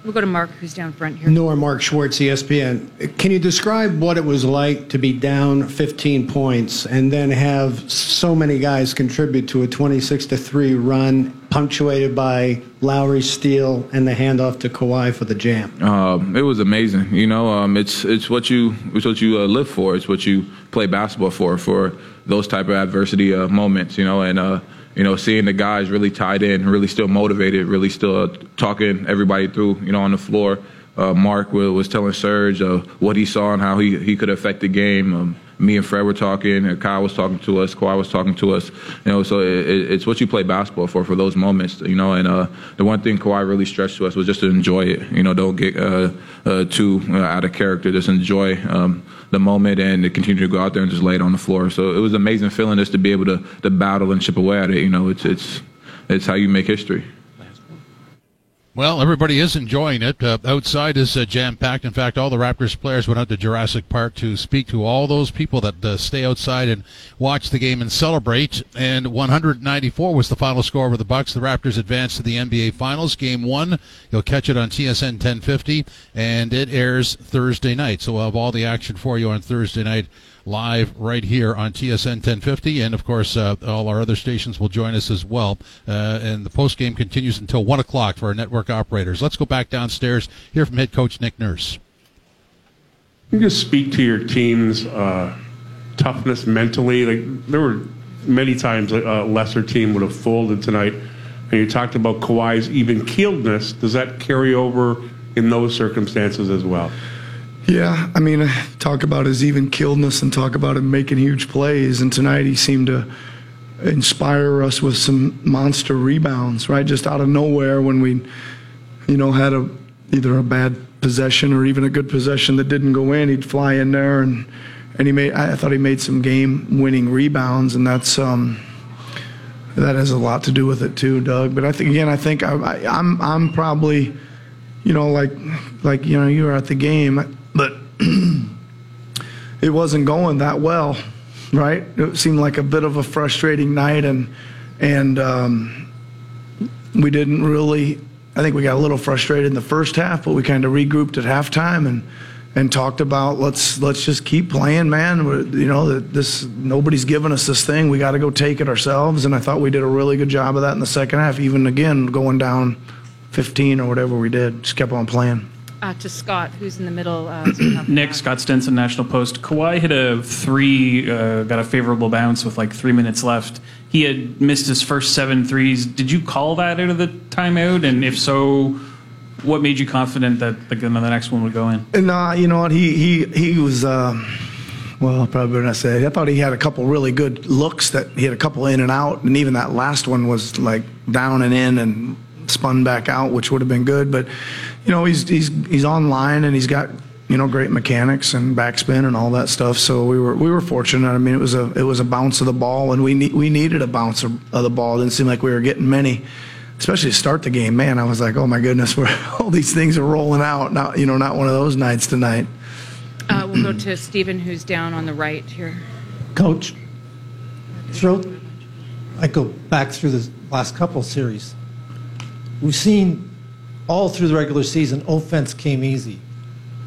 we'll go to Mark, who's down front here. Nor Mark Schwartz, E S P N. Can you describe what it was like to be down fifteen points and then have so many guys contribute to a twenty-six to three run, punctuated by Lowry's steal and the handoff to Kawhi for the jam? Um, it was amazing. You know, um, it's it's what you it's what you uh, live for. It's what you play basketball for, for those type of adversity uh, moments. You know, and uh, you know, seeing the guys really tied in, really still motivated, really still uh, talking everybody through. You know, on the floor, uh, Mark was telling Serge uh, what he saw and how he he could affect the game. Um, Me and Fred were talking, and Kyle was talking to us, Kawhi was talking to us. You know, so it, it's what you play basketball for, for those moments, you know. And uh, the one thing Kawhi really stressed to us was just to enjoy it. You know, don't get uh, uh, too uh, out of character. Just enjoy um, the moment and to continue to go out there and just lay it on the floor. So it was an amazing feeling just to be able to, to battle and chip away at it. You know, it's, it's, it's how you make history. Well, everybody is enjoying it. Uh, outside is uh, jam-packed. In fact, all the Raptors players went out to Jurassic Park to speak to all those people that uh, stay outside and watch the game and celebrate. And one hundred ninety-four was the final score over the Bucks. The Raptors advanced to the N B A Finals. Game one, you'll catch it on T S N ten fifty, and it airs Thursday night. So we'll have all the action for you on Thursday night, live right here on T S N ten fifty, and of course uh, all our other stations will join us as well, uh, and the post game continues until one o'clock for our network operators. Let's go back downstairs, hear from head coach Nick Nurse. Can you just speak to your team's uh, toughness mentally? Like, there were many times a lesser team would have folded tonight, and you talked about Kawhi's even-keeledness. Does that carry over in those circumstances as well? Yeah, I mean, talk about his even-keeledness and talk about him making huge plays. And tonight he seemed to inspire us with some monster rebounds, right? Just out of nowhere when we, you know, had a either a bad possession or even a good possession that didn't go in, he'd fly in there and and he made. I thought he made some game-winning rebounds, and that's um, that has a lot to do with it too, Doug. But I think again, I think I, I, I'm I'm probably, you know, like like you know, you were at the game. I, But it wasn't going that well, right? It seemed like a bit of a frustrating night, and and um, we didn't really – I think we got a little frustrated in the first half, but we kind of regrouped at halftime and, and talked about let's let's just keep playing, man. We're, you know, this nobody's giving us this thing. We got to go take it ourselves, and I thought we did a really good job of that in the second half, even, again, going down fifteen or whatever we did, just kept on playing. Uh, to Scott, who's in the middle. Uh, Nick, Scott Stinson, National Post. Kawhi hit a three, uh, got a favorable bounce with like three minutes left. He had missed his first seven threes. Did you call that out of the timeout? And if so, what made you confident that like, the next one would go in? No, uh, you know what? He he he was, uh, well, probably better not say. I thought he had a couple really good looks that he had a couple in and out. And even that last one was like down and in and spun back out, which would have been good. But you know, he's he's he's online, and he's got, you know, great mechanics and backspin and all that stuff. So we were we were fortunate. I mean, it was a it was a bounce of the ball, and we ne- we needed a bounce of, of the ball. It didn't seem like we were getting many, especially to start the game. Man, I was like, oh my goodness, we're, all these things are rolling out. Not you know, not one of those nights tonight. Uh, we'll go to Stephen, who's down on the right here. Coach, throat. I go back through the last couple series. We've seen all through the regular season, offense came easy.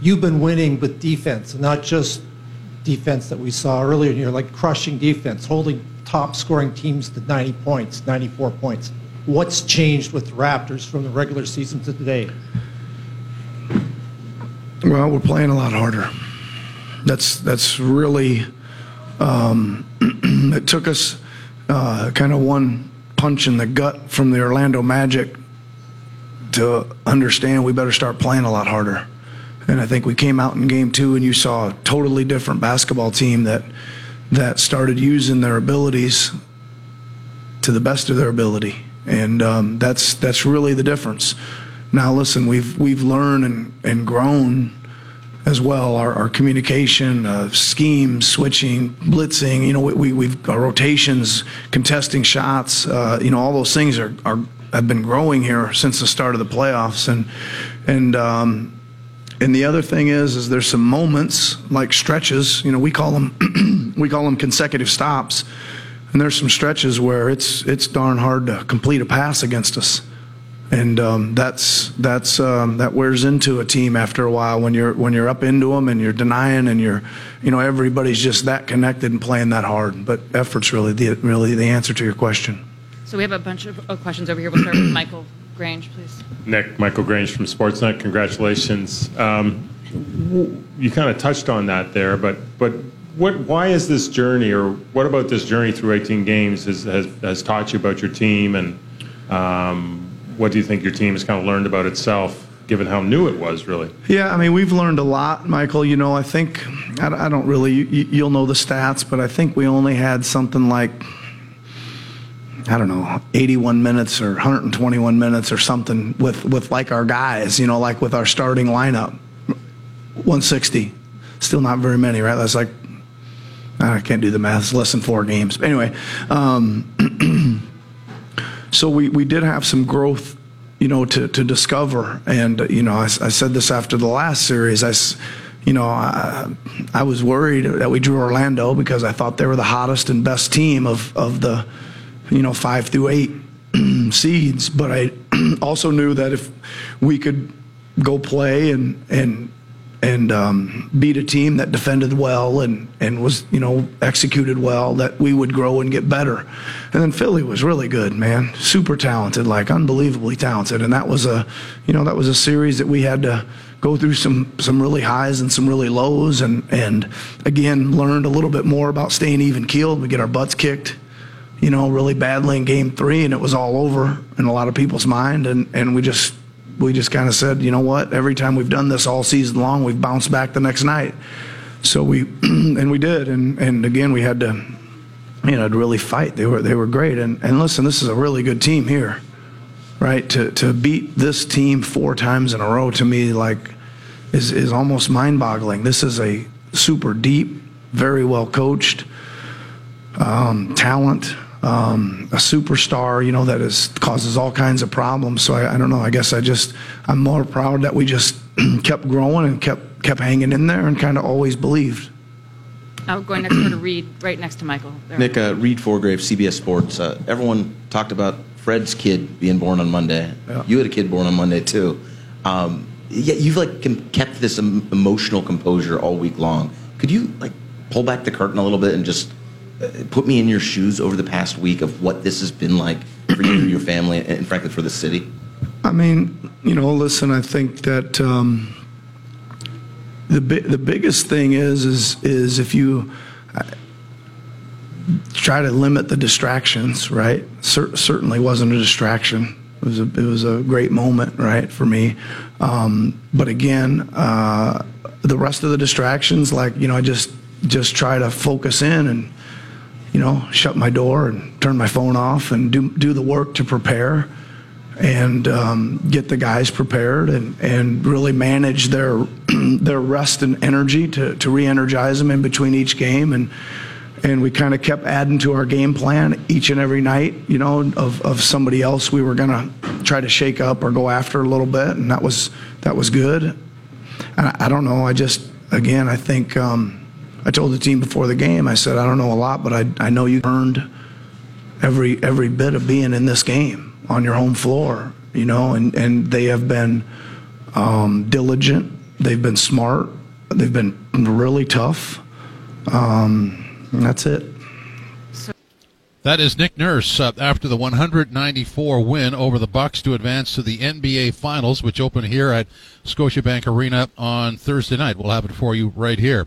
You've been winning with defense, not just defense that we saw earlier in here, like crushing defense, holding top-scoring teams to ninety points, ninety-four points. What's changed with the Raptors from the regular season to today? Well, we're playing a lot harder. That's that's really um, – it took us uh, kind of one punch in the gut from the Orlando Magic to understand we better start playing a lot harder. And I think we came out in game two and you saw a totally different basketball team that that started using their abilities to the best of their ability. And um, that's that's really the difference. Now listen, we've we've learned and, and grown as well. Our, our communication, uh, schemes, switching, blitzing, you know, we, we've our rotations, contesting shots, uh, you know, all those things are, are have been growing here since the start of the playoffs, and and um, And the other thing is, is there's some moments like stretches. You know, we call them we call them consecutive stops. And there's some stretches where it's it's darn hard to complete a pass against us, and um, that's that's um, that wears into a team after a while when you're when you're up into them and you're denying and you're, you know, everybody's just that connected and playing that hard. But effort's really the really the answer to your question. So we have a bunch of questions over here. We'll start with Michael Grange, please. Nick, Michael Grange from Sportsnet. Congratulations. Um, you kind of touched on that there, but but. What? Why is this journey, or what about this journey through eighteen games has has, has taught you about your team, and um, what do you think your team has kind of learned about itself, given how new it was, really? Yeah, I mean, we've learned a lot, Michael. You know, I think, I, I don't really, you, you'll know the stats, but I think we only had something like, I don't know, eighty-one minutes or one hundred twenty-one minutes or something with, with like our guys, you know, like with our starting lineup, one sixty. Still not very many, right? That's like, I can't do the math. It's less than four games. But anyway, um, so we, we did have some growth, you know, to, to discover. And, uh, you know, I, I said this after the last series. I, you know, I, I was worried that we drew Orlando because I thought they were the hottest and best team of, of the, you know, five through eight seeds. But I also knew that if we could go play and, and, and um, beat a team that defended well and, and was, you know, executed well, that we would grow and get better. And then Philly was really good, man. Super talented, like unbelievably talented. And that was a, you know, that was a series that we had to go through some, some really highs and some really lows, and, and again, learned a little bit more about staying even-keeled. We get our butts kicked, you know, really badly in game three, and it was all over in a lot of people's mind, and, and we just, We just kind of said, you know what, every time we've done this all season long, we've bounced back the next night. So we, and we did. And, and again, we had to, you know, to really fight. They were, they were great. And, and listen, this is a really good team here, right? To, to beat this team four times in a row, to me, like, is, is almost mind boggling. This is a super deep, very well coached, um, talent, Um, a superstar, you know, that is causes all kinds of problems. So I, I don't know. I guess I just I'm more proud that we just kept growing and kept kept hanging in there and kind of always believed. I'm going next door to Reed, right next to Michael. There. Nick, uh, Reed Forgrave, C B S Sports. Uh, everyone talked about Fred's kid being born on Monday. Yeah. You had a kid born on Monday too. Um, yeah, you've like kept this em- emotional composure all week long. Could you like pull back the curtain a little bit and just put me in your shoes over the past week of what this has been like for you, your family, and frankly for the city? I mean, you know, listen, I think that um, the bi- the biggest thing is is is if you try to limit the distractions, right? Cer- certainly wasn't a distraction. It was a, it was a great moment, right, for me. Um, but again, uh, the rest of the distractions, like, you know, I just just try to focus in and, you know, shut my door and turn my phone off and do do the work to prepare and um, get the guys prepared and, and really manage their their rest and energy to, to re-energize them in between each game. And and we kind of kept adding to our game plan each and every night, you know, of, of somebody else we were going to try to shake up or go after a little bit, and that was, that was good. And I, I don't know, I just, again, I think... Um, I told the team before the game, I said, I don't know a lot, but I I know you earned every every bit of being in this game on your home floor, you know, and, and they have been um, diligent. They've been smart. They've been really tough. Um, and that's it. That is Nick Nurse uh, after the one hundred ninety-four win over the Bucks to advance to the N B A Finals, which open here at Scotiabank Arena on Thursday night. We'll have it for you right here.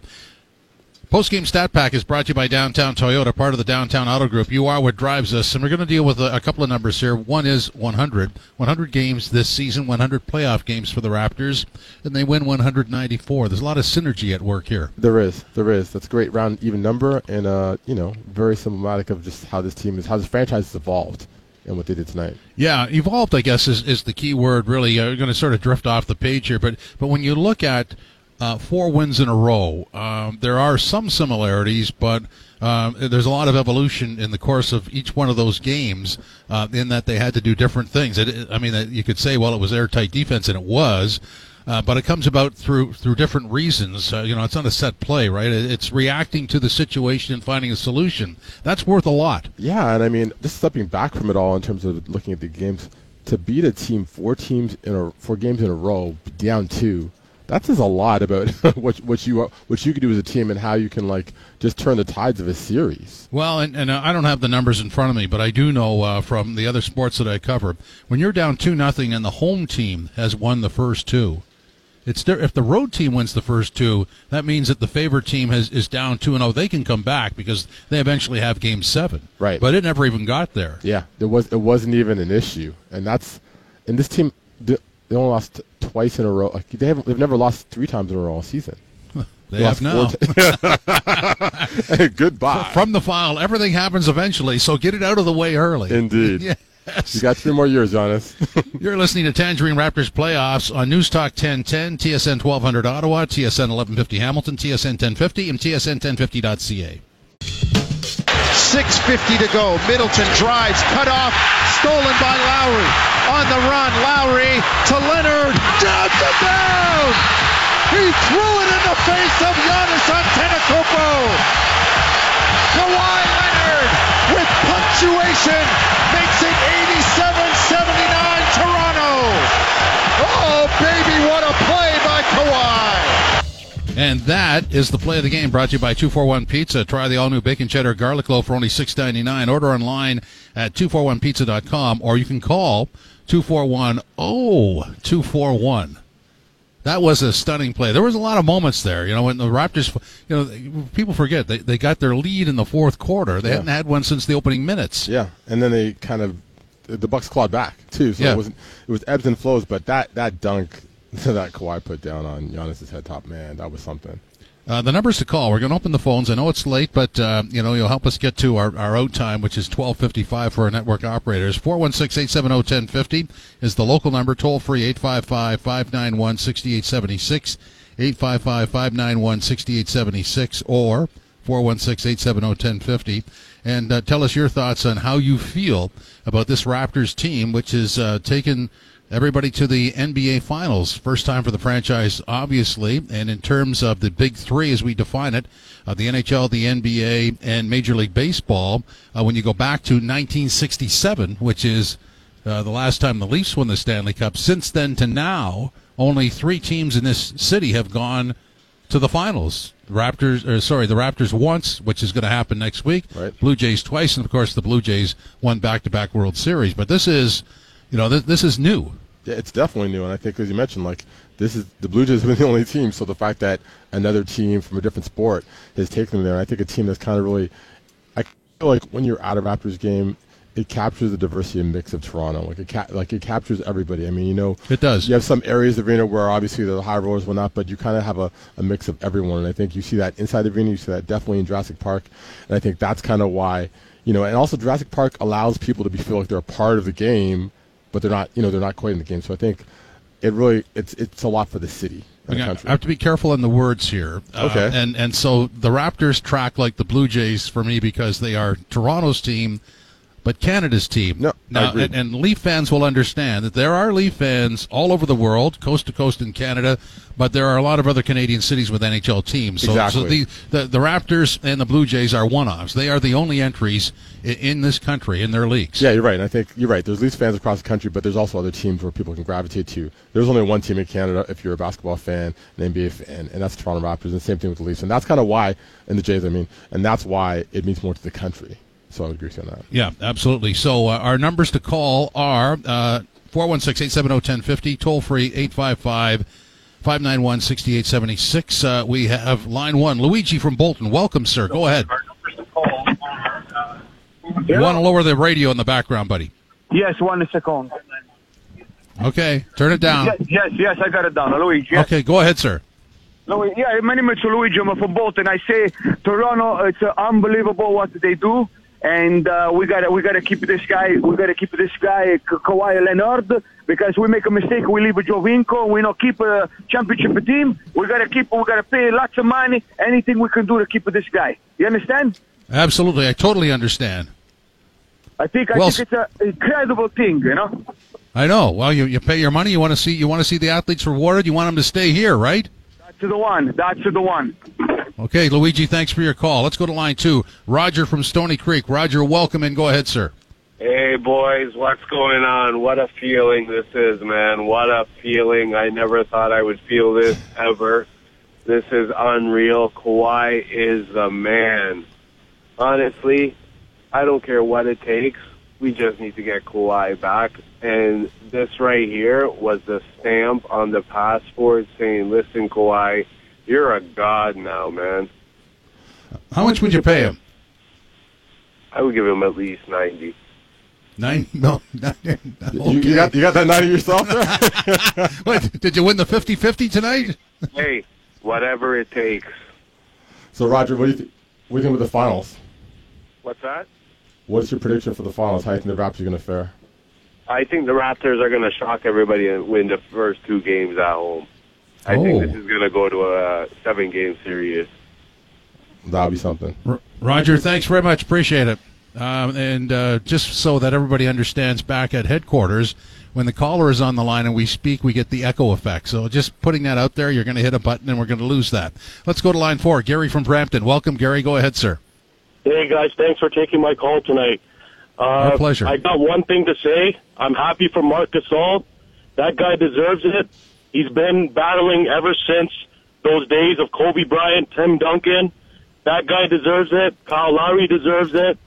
Postgame Stat Pack is brought to you by Downtown Toyota, part of the Downtown Auto Group. You are what drives us, and we're going to deal with a, a couple of numbers here. One is one hundred. one hundred games this season, one hundred playoff games for the Raptors, and they win one hundred ninety-four. There's a lot of synergy at work here. There is. There is. That's a great round, even number, and, uh, you know, very symbolic of just how this team is, how this franchise has evolved and what they did tonight. Yeah, evolved, I guess, is, is the key word, really. You're going to sort of drift off the page here, but but when you look at Uh, four wins in a row. Um, there are some similarities, but um, there's a lot of evolution in the course of each one of those games uh, in that they had to do different things. It, I mean, you could say, well, it was airtight defense, and it was. Uh, but it comes about through through different reasons. Uh, you know, it's not a set play, right? It's reacting to the situation and finding a solution. That's worth a lot. Yeah, and I mean, just stepping back from it all in terms of looking at the games, to beat a team four teams in a four games in a row down two, that says a lot about what what you what you can do as a team and how you can like just turn the tides of a series. Well, and, and I don't have the numbers in front of me, but I do know uh, from the other sports that I cover, when you're down two nothing and the home team has won the first two, it's there, if the road team wins the first two, that means that the favorite team has is down two and oh. They can come back because they eventually have game seven. Right, but it never even got there. Yeah, there was it wasn't even an issue, and that's and this team. The, They only lost twice in a row. Like they have, they've never lost three times in a row all season. They, they have now. Hey, goodbye. From the file, everything happens eventually, so get it out of the way early. Indeed. Yes. You got three more years, Giannis. You're listening to Tangerine Raptors Playoffs on News Talk ten ten, T S N twelve hundred Ottawa, T S N eleven fifty Hamilton, T S N ten fifty, and T S N ten fifty dot c a. six fifty to go. Middleton drives, cut off, stolen by Lowry. On the run, Lowry to Leonard, down to bounds. He threw it in the face of Giannis Antetokounmpo. Kawhi Leonard with punctuation makes it eighty-seven seventy-nine Toronto. Oh, baby, what a play by Kawhi. And that is the play of the game, brought to you by two forty-one Pizza. Try the all-new bacon cheddar garlic loaf for only six ninety-nine. Order online at two forty-one pizza dot com, or you can call two four one, oh two four one. That was a stunning play. There was a lot of moments there. You know, when the Raptors, you know, people forget, they, they got their lead in the fourth quarter. They yeah. hadn't had one since the opening minutes. Yeah, and then they kind of, the Bucks clawed back, too. So yeah. it, wasn't, it was ebbs and flows, but that, that dunk that Kawhi put down on Giannis's head top, man, that was something. Uh, the numbers to call. We're going to open the phones. I know it's late, but uh, you know you'll help us get to our, our out time, which is twelve fifty-five for our network operators. four one six, eight seven zero, one zero five zero is the local number. Toll free, eight five five, five nine one, six eight seven six, eight five five, five nine one, six eight seven six, or four one six, eight seven zero, one zero five zero. And uh, tell us your thoughts on how you feel about this Raptors team, which has uh, taken – everybody to the N B A Finals, first time for the franchise, obviously, and in terms of the big three as we define it, uh, the N H L, the N B A, and Major League Baseball, uh, when you go back to nineteen sixty-seven, which is uh, the last time the Leafs won the Stanley Cup. Since then to now, only three teams in this city have gone to the Finals. The Raptors, or sorry, the Raptors once, which is going to happen next week, right. Blue Jays twice, and of course the Blue Jays won back-to-back World Series, but this is... You know, this, this is new. Yeah, it's definitely new, and I think, as you mentioned, like this is the Blue Jays have been the only team, so the fact that another team from a different sport has taken them there, and I think a team that's kind of really, I feel like when you're at a Raptors game, it captures the diversity and mix of Toronto. Like it, ca- like it captures everybody. I mean, you know, it does. You have some areas of the arena where obviously the high rollers will not, but you kind of have a, a mix of everyone, and I think you see that inside the arena. You see that definitely in Jurassic Park, and I think that's kind of why, you know, and also Jurassic Park allows people to be feel like they're a part of the game. But they're not, you know, they're not quite in the game. So I think it really, it's it's a lot for the city. And okay, the I have to be careful in the words here. Okay. Uh, and and so the Raptors track like the Blue Jays for me because they are Toronto's team, but Canada's team. No, now, I agree. And, and Leaf fans will understand that there are Leaf fans all over the world, coast to coast in Canada, but there are a lot of other Canadian cities with N H L teams. So, exactly. So the, the the Raptors and the Blue Jays are one-offs. They are the only entries in this country in their leagues. Yeah, you're right. And I think you're right. There's Leafs fans across the country, but there's also other teams where people can gravitate to. There's only one team in Canada if you're a basketball fan, an N B A fan, and that's the Toronto Raptors. And the same thing with the Leafs, and that's kind of why, and the Jays, I mean, and that's why it means more to the country. So I would agree on that. Yeah, absolutely. So uh, our numbers to call are uh, four one six, eight seven zero, one zero five zero, toll-free eight five five, five nine one, six eight seven six. Uh, we have line one, Luigi from Bolton. Welcome, sir. Go ahead. Our numbers to call are... Uh, yeah. You want to lower the radio in the background, buddy? Yes, one second. Okay, turn it down. Yes, yes, yes I got it down. Luigi. Yes. Okay, go ahead, sir. Yeah, my name is Luigi. I'm from Bolton. I say Toronto, it's uh, unbelievable what they do. And uh, we gotta we gotta keep this guy. We gotta keep this guy Ka- Kawhi Leonard, because we make a mistake. We leave Jovinko. We not keep a championship team. We gotta keep. We gotta pay lots of money. Anything we can do to keep this guy. You understand? Absolutely, I totally understand. I think I well, think it's an incredible thing, you know. I know. Well, you, you pay your money. You want to see you want to see the athletes rewarded. You want them to stay here, right? That's the one. That's the one. Okay, Luigi, thanks for your call. Let's go to line two. Roger from Stony Creek. Roger, welcome in. Go ahead, sir. Hey, boys, what's going on? What a feeling this is, man. What a feeling. I never thought I would feel this ever. This is unreal. Kawhi is the man. Honestly, I don't care what it takes. We just need to get Kawhi back. And this right here was the stamp on the passport saying, listen, Kawhi, you're a god now, man. How much would you pay him? I would give him at least ninety. Nine? No. Not, okay. you, got, you got that ninety yourself there? What, did you win the fifty-fifty tonight? Hey, whatever it takes. So, Roger, what do you, th- what do you think with the finals? What's that? What's your prediction for the finals? How do you think the Raptors are going to fare? I think the Raptors are going to shock everybody and win the first two games at home. I oh. think this is going to go to a seven-game series. That'll be something. R- Roger, thanks very much. Appreciate it. Um, and uh, just so that everybody understands, back at headquarters, when the caller is on the line and we speak, we get the echo effect. So just putting that out there, you're going to hit a button and we're going to lose that. Let's go to line four. Gary from Brampton. Welcome, Gary. Go ahead, sir. Hey, guys. Thanks for taking my call tonight. Uh, Our pleasure. I got one thing to say. I'm happy for Marc Gasol. That guy deserves it. He's been battling ever since those days of Kobe Bryant, Tim Duncan. That guy deserves it. Kyle Lowry deserves it.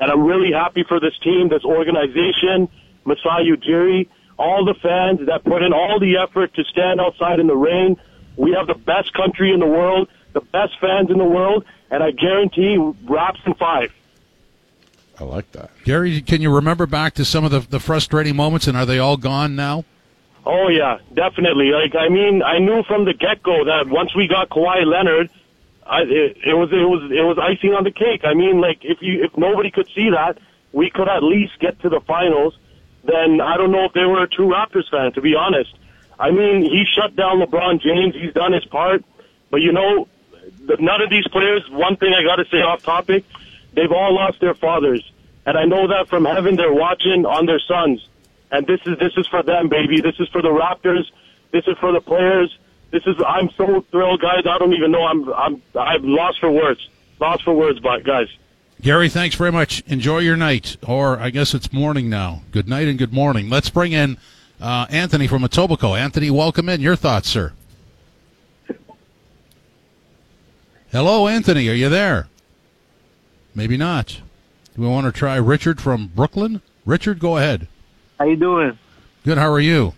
And I'm really happy for this team, this organization, Masai Ujiri, all the fans that put in all the effort to stand outside in the rain. We have the best country in the world, the best fans in the world, and I guarantee Raps in five. I like that. Gary, can you remember back to some of the, the frustrating moments, and are they all gone now? Oh, yeah, definitely. Like, I mean, I knew from the get-go that once we got Kawhi Leonard, I, it, it was it was it was icing on the cake. I mean, like if you if nobody could see that, we could at least get to the finals. Then I don't know if they were a true Raptors fan, to be honest. I mean, he shut down LeBron James. He's done his part, but you know, the, none of these players. One thing I got to say off topic, they've all lost their fathers, and I know that from heaven they're watching on their sons. And this is this is for them, baby. This is for the Raptors. This is for the players. This is. I'm so thrilled, guys. I don't even know. I'm. I'm. I'm lost for words. Lost for words, but guys. Gary, thanks very much. Enjoy your night, or I guess it's morning now. Good night and good morning. Let's bring in uh, Anthony from Etobicoke. Anthony, welcome in. Your thoughts, sir. Hello, Anthony. Are you there? Maybe not. Do we want to try Richard from Brooklyn? Richard, go ahead. How you doing? Good. How are you?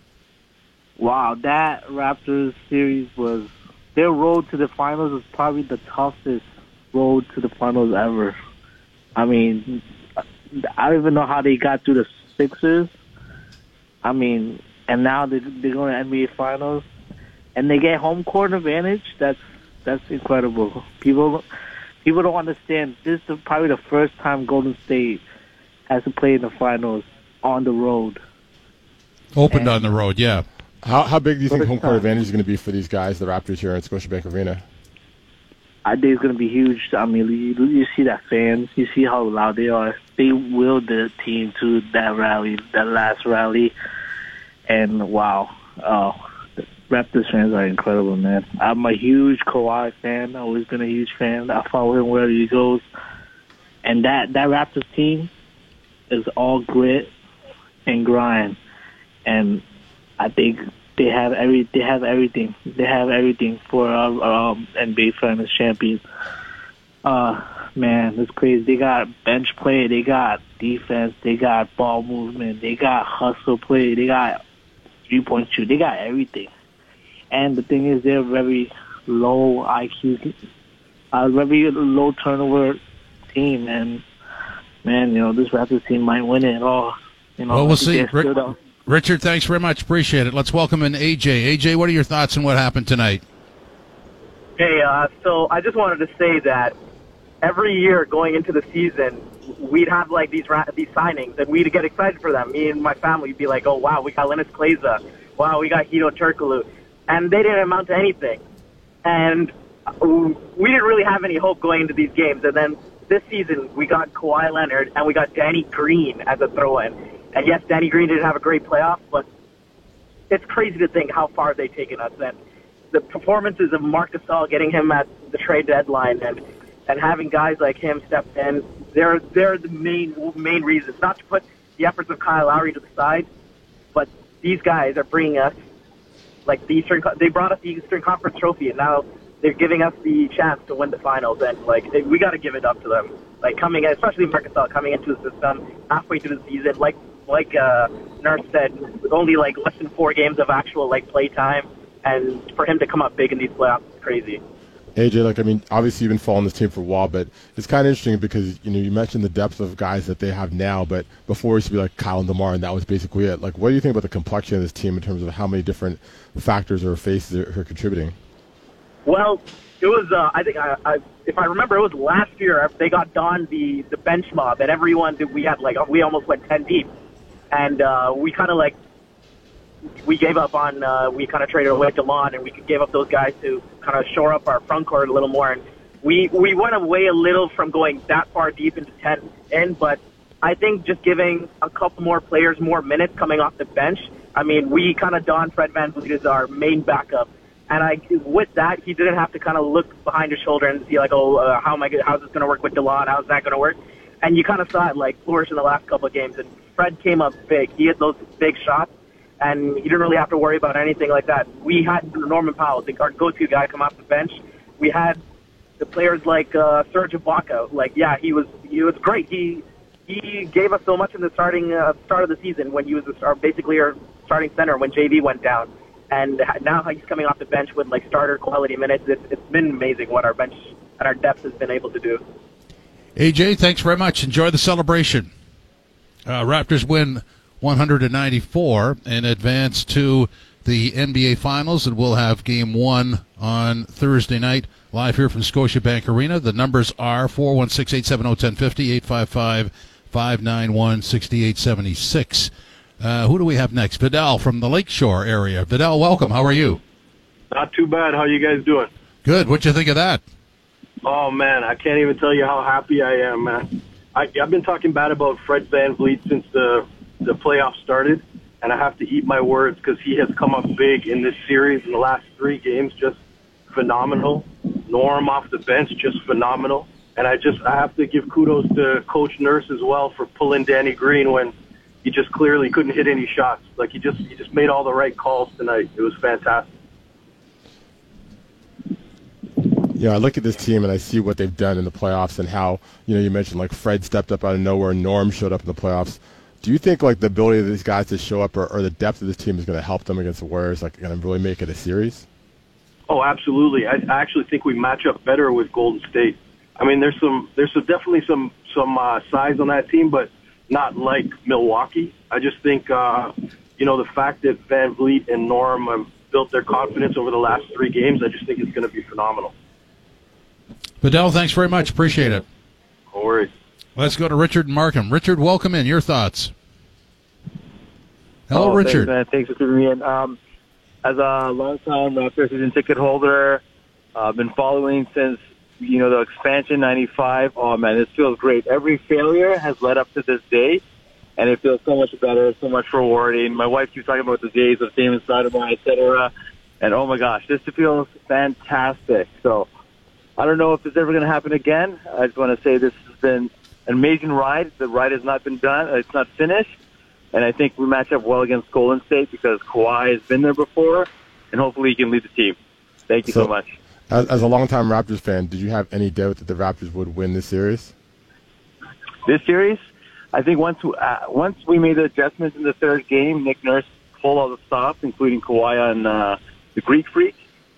Wow, that Raptors series was, their road to the finals was probably the toughest road to the finals ever. I mean, I don't even know how they got through the Sixers. I mean, and now they're, they're going to N B A Finals, and they get home court advantage. That's that's incredible. People people don't understand. This is probably the first time Golden State has to play in the finals on the road. Opened and, on the road, yeah. How how big do you think home court advantage is going to be for these guys, the Raptors, here at Scotiabank Arena? I think it's going to be huge. I mean, you, you see that fans, you see how loud they are. They willed the team to that rally, that last rally, and wow, oh, the Raptors fans are incredible, man. I'm a huge Kawhi fan. I've always been a huge fan. I follow him wherever he goes, and that that Raptors team is all grit and grind, and I think they have every they have everything they have everything for our, our N B A Finals champions. Uh man, it's crazy. They got bench play, they got defense, they got ball movement, they got hustle play, they got three point shoot, they got everything. And the thing is, they're very low I Q, a very low turnover team. And man, you know, this Raptors team might win it all. You know, well, we'll see. Richard, thanks very much. Appreciate it. Let's welcome in A J. A J, what are your thoughts on what happened tonight? Hey, uh, so I just wanted to say that every year going into the season, we'd have, like, these ra- these signings, and we'd get excited for them. Me and my family would be like, oh, wow, we got Linus Kleza. Wow, we got Hito Turkoglu. And they didn't amount to anything. And we didn't really have any hope going into these games. And then this season we got Kawhi Leonard, and we got Danny Green as a throw-in. And yes, Danny Green didn't have a great playoff, but it's crazy to think how far they've taken us. And the performances of Marc Gasol, getting him at the trade deadline, and and having guys like him step in, they're they're the main main reasons. Not to put the efforts of Kyle Lowry to the side, but these guys are bringing us like the Eastern. They brought us the Eastern Conference trophy, and now they're giving us the chance to win the finals. And like we got to give it up to them. Like coming, especially Marc Gasol coming into the system halfway through the season, like. Like uh, Nurse said, with only like less than four games of actual like play time, and for him to come up big in these playoffs is crazy. A J, like I mean, obviously you've been following this team for a while, but it's kind of interesting because you know you mentioned the depth of guys that they have now, but before it used to be like Kyle and DeMar, and that was basically it. Like, what do you think about the complexion of this team in terms of how many different factors or faces are, are contributing? Well, it was uh, I think I, I, if I remember, it was last year they got donned the the bench mob, and everyone that we had like we almost went ten deep. And uh, we kind of like, we gave up on, uh, we kind of traded away DeLon, and we gave up those guys to kind of shore up our front court a little more. And we, we went away a little from going that far deep into ten, but I think just giving a couple more players more minutes coming off the bench, I mean, we kind of donned Fred VanVleet as our main backup. And I, with that, he didn't have to kind of look behind his shoulder and see like, oh, uh, how am I, gonna, how's this going to work with DeLon? How's that going to work? And you kind of saw it like flourish in the last couple of games. And Fred came up big. He hit those big shots, and he didn't really have to worry about anything like that. We had Norman Powell, the, our go-to guy, come off the bench. We had the players like uh, Serge Ibaka. Like, yeah, he was he was great. He he gave us so much in the starting uh, start of the season when he was our, basically our starting center when J V went down, and now he's coming off the bench with like starter quality minutes. It's, it's been amazing what our bench and our depth has been able to do. A J, thanks very much. Enjoy the celebration. Uh, Raptors win one hundred ninety-four and advance to the N B A Finals, and we'll have Game one on Thursday night live here from Scotiabank Arena. The numbers are four one six, eight seven zero, one zero five zero, eight five five, five nine one, six eight seven six. Uh, who do we have next? Vidal from the Lakeshore area. Vidal, welcome. How are you? Not too bad. How you guys doing? Good. What'd you think of that? Oh, man, I can't even tell you how happy I am, man. I, I've been talking bad about Fred VanVleet since the the playoffs started, and I have to eat my words because he has come up big in this series in the last three games, just phenomenal. Norm off the bench, just phenomenal. And I just I have to give kudos to Coach Nurse as well for pulling Danny Green when he just clearly couldn't hit any shots. Like he just he just made all the right calls tonight. It was fantastic. You know, I look at this team and I see what they've done in the playoffs and how, you know, you mentioned like Fred stepped up out of nowhere, Norm showed up in the playoffs. Do you think like the ability of these guys to show up or, or the depth of this team is going to help them against the Warriors, like going to really make it a series? Oh, absolutely. I, I actually think we match up better with Golden State. I mean, there's some, there's some, definitely some, some uh, size on that team, but not like Milwaukee. I just think, uh, you know, the fact that VanVleet and Norm have built their confidence over the last three games, I just think it's going to be phenomenal. Vidal, thanks very much. Appreciate it. No worries. Let's go to Richard and Markham. Richard, welcome in. Your thoughts. Hello, oh, Richard. Thanks, thanks for tuning me in. Um, as a long-time Raptors season ticket holder, I've uh, been following since, you know, the expansion ninety-five. Oh, man, this feels great. Every failure has led up to this day, and it feels so much better, so much rewarding. My wife keeps talking about the days of Damon Sotomayor, et cetera, and oh, my gosh, this feels fantastic. So, I don't know if it's ever going to happen again. I just want to say this has been an amazing ride. The ride has not been done. It's not finished. And I think we match up well against Golden State because Kawhi has been there before, and hopefully he can lead the team. Thank you so, so much. As, as a longtime Raptors fan, did you have any doubt that the Raptors would win this series? This series? I think once, uh, once we made the adjustments in the third game, Nick Nurse pulled all the stops, including Kawhi on uh, the Greek Freak.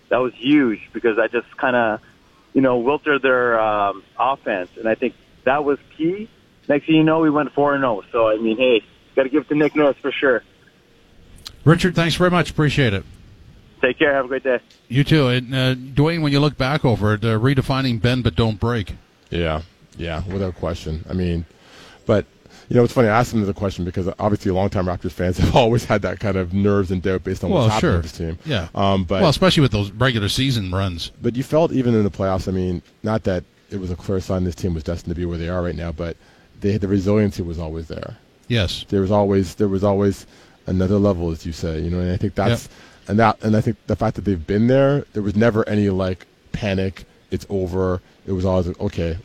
That was huge because I just kind of – you know, wilted their um, offense, and I think that was key. Next thing you know, we went four and oh, so, I mean, hey, got to give it to Nick Nurse for sure. Richard, thanks very much. Appreciate it. Take care. Have a great day. You too. And, uh, Dwayne, when you look back over it, uh, redefining bend but don't break. Yeah, yeah, without question. I mean, but, you know, it's funny. I asked him the question because obviously longtime Raptors fans have always had that kind of nerves and doubt based on well, what's happening sure. with this team. Yeah. Um, but, well, especially with those regular season runs. But you felt even in the playoffs, I mean, not that it was a clear sign this team was destined to be where they are right now, but they, the resiliency was always there. Yes, there was always there was always another level, as you say, you know. And I think that's yep. and that and I think the fact that they've been there, there was never any like panic. It's over. It was always okay,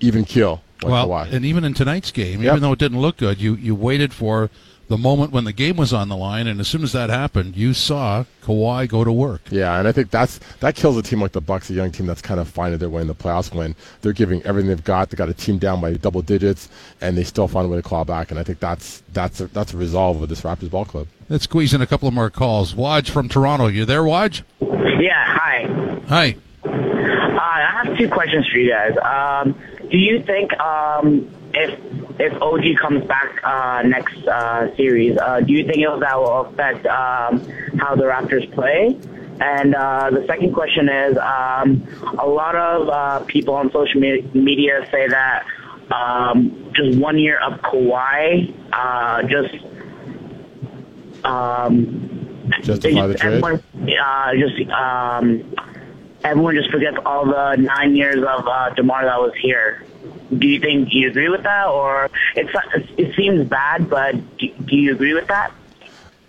even keel. Like well, Kawhi. And even in tonight's game, yep. even though it didn't look good, you you waited for the moment when the game was on the line, and as soon as that happened, you saw Kawhi go to work. Yeah, and I think that's that kills a team like the Bucks, a young team that's kind of finding their way in the playoffs when they're giving everything they've got. They got a team down by double digits, and they still find a way to claw back. And I think that's that's a, that's a resolve of this Raptors ball club. Let's squeeze in a couple of more calls. Waj from Toronto, you there, Waj? Yeah. Hi. Hi. Uh, I have two questions for you guys. Um, do you think um, if If O G comes back uh, next uh, series, uh, do you think it'll, that will affect um, how the Raptors play? And uh, the second question is, um, a lot of uh, people on social me- media say that um, just one year of Kawhi, uh, just um, justify the trade. Everyone, uh, just um, everyone just forgets all the nine years of uh, DeMar that was here. Do you think do you agree with that, or it's it seems bad, but do, do you agree with that?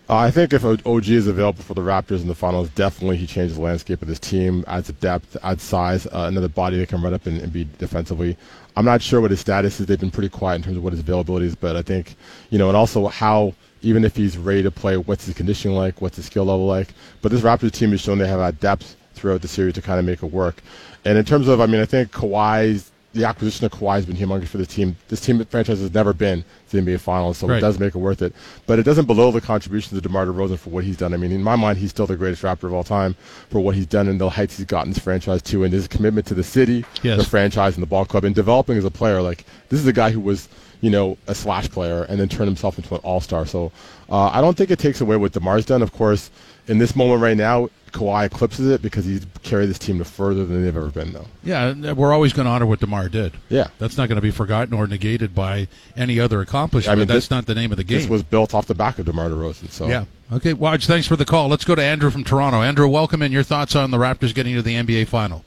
Uh, I think if O G is available for the Raptors in the finals, definitely he changes the landscape of this team, adds depth, adds size, uh, another body that can run up and, and be defensively. I'm not sure what his status is. They've been pretty quiet in terms of what his availability is, but I think, you know, and also how, even if he's ready to play, what's his conditioning like, what's his skill level like. But this Raptors team has shown they have that depth throughout the series to kind of make it work. And in terms of, I mean, I think Kawhi's, the acquisition of Kawhi has been humongous for this team. This team franchise has never been to the N B A Finals, so right. It does make it worth it. But it doesn't belittle the contributions of DeMar DeRozan for what he's done. I mean, in my mind, he's still the greatest Raptor of all time for what he's done and the heights he's gotten this franchise to, and his commitment to the city, yes. the franchise, and the ball club, and developing as a player. Like, this is a guy who was, you know, a slash player and then turned himself into an all-star. So uh, I don't think it takes away what DeMar's done. Of course, in this moment right now, Kawhi eclipses it because he's carried this team to further than they've ever been, though. Yeah, we're always going to honor what DeMar did. Yeah. That's not going to be forgotten or negated by any other accomplishment. I mean, That's this, not the name of the game. This was built off the back of DeMar DeRozan. So. Yeah. Okay, Waj, thanks for the call. Let's go to Andrew from Toronto. Andrew, welcome in. Your thoughts on the Raptors getting to the N B A Final.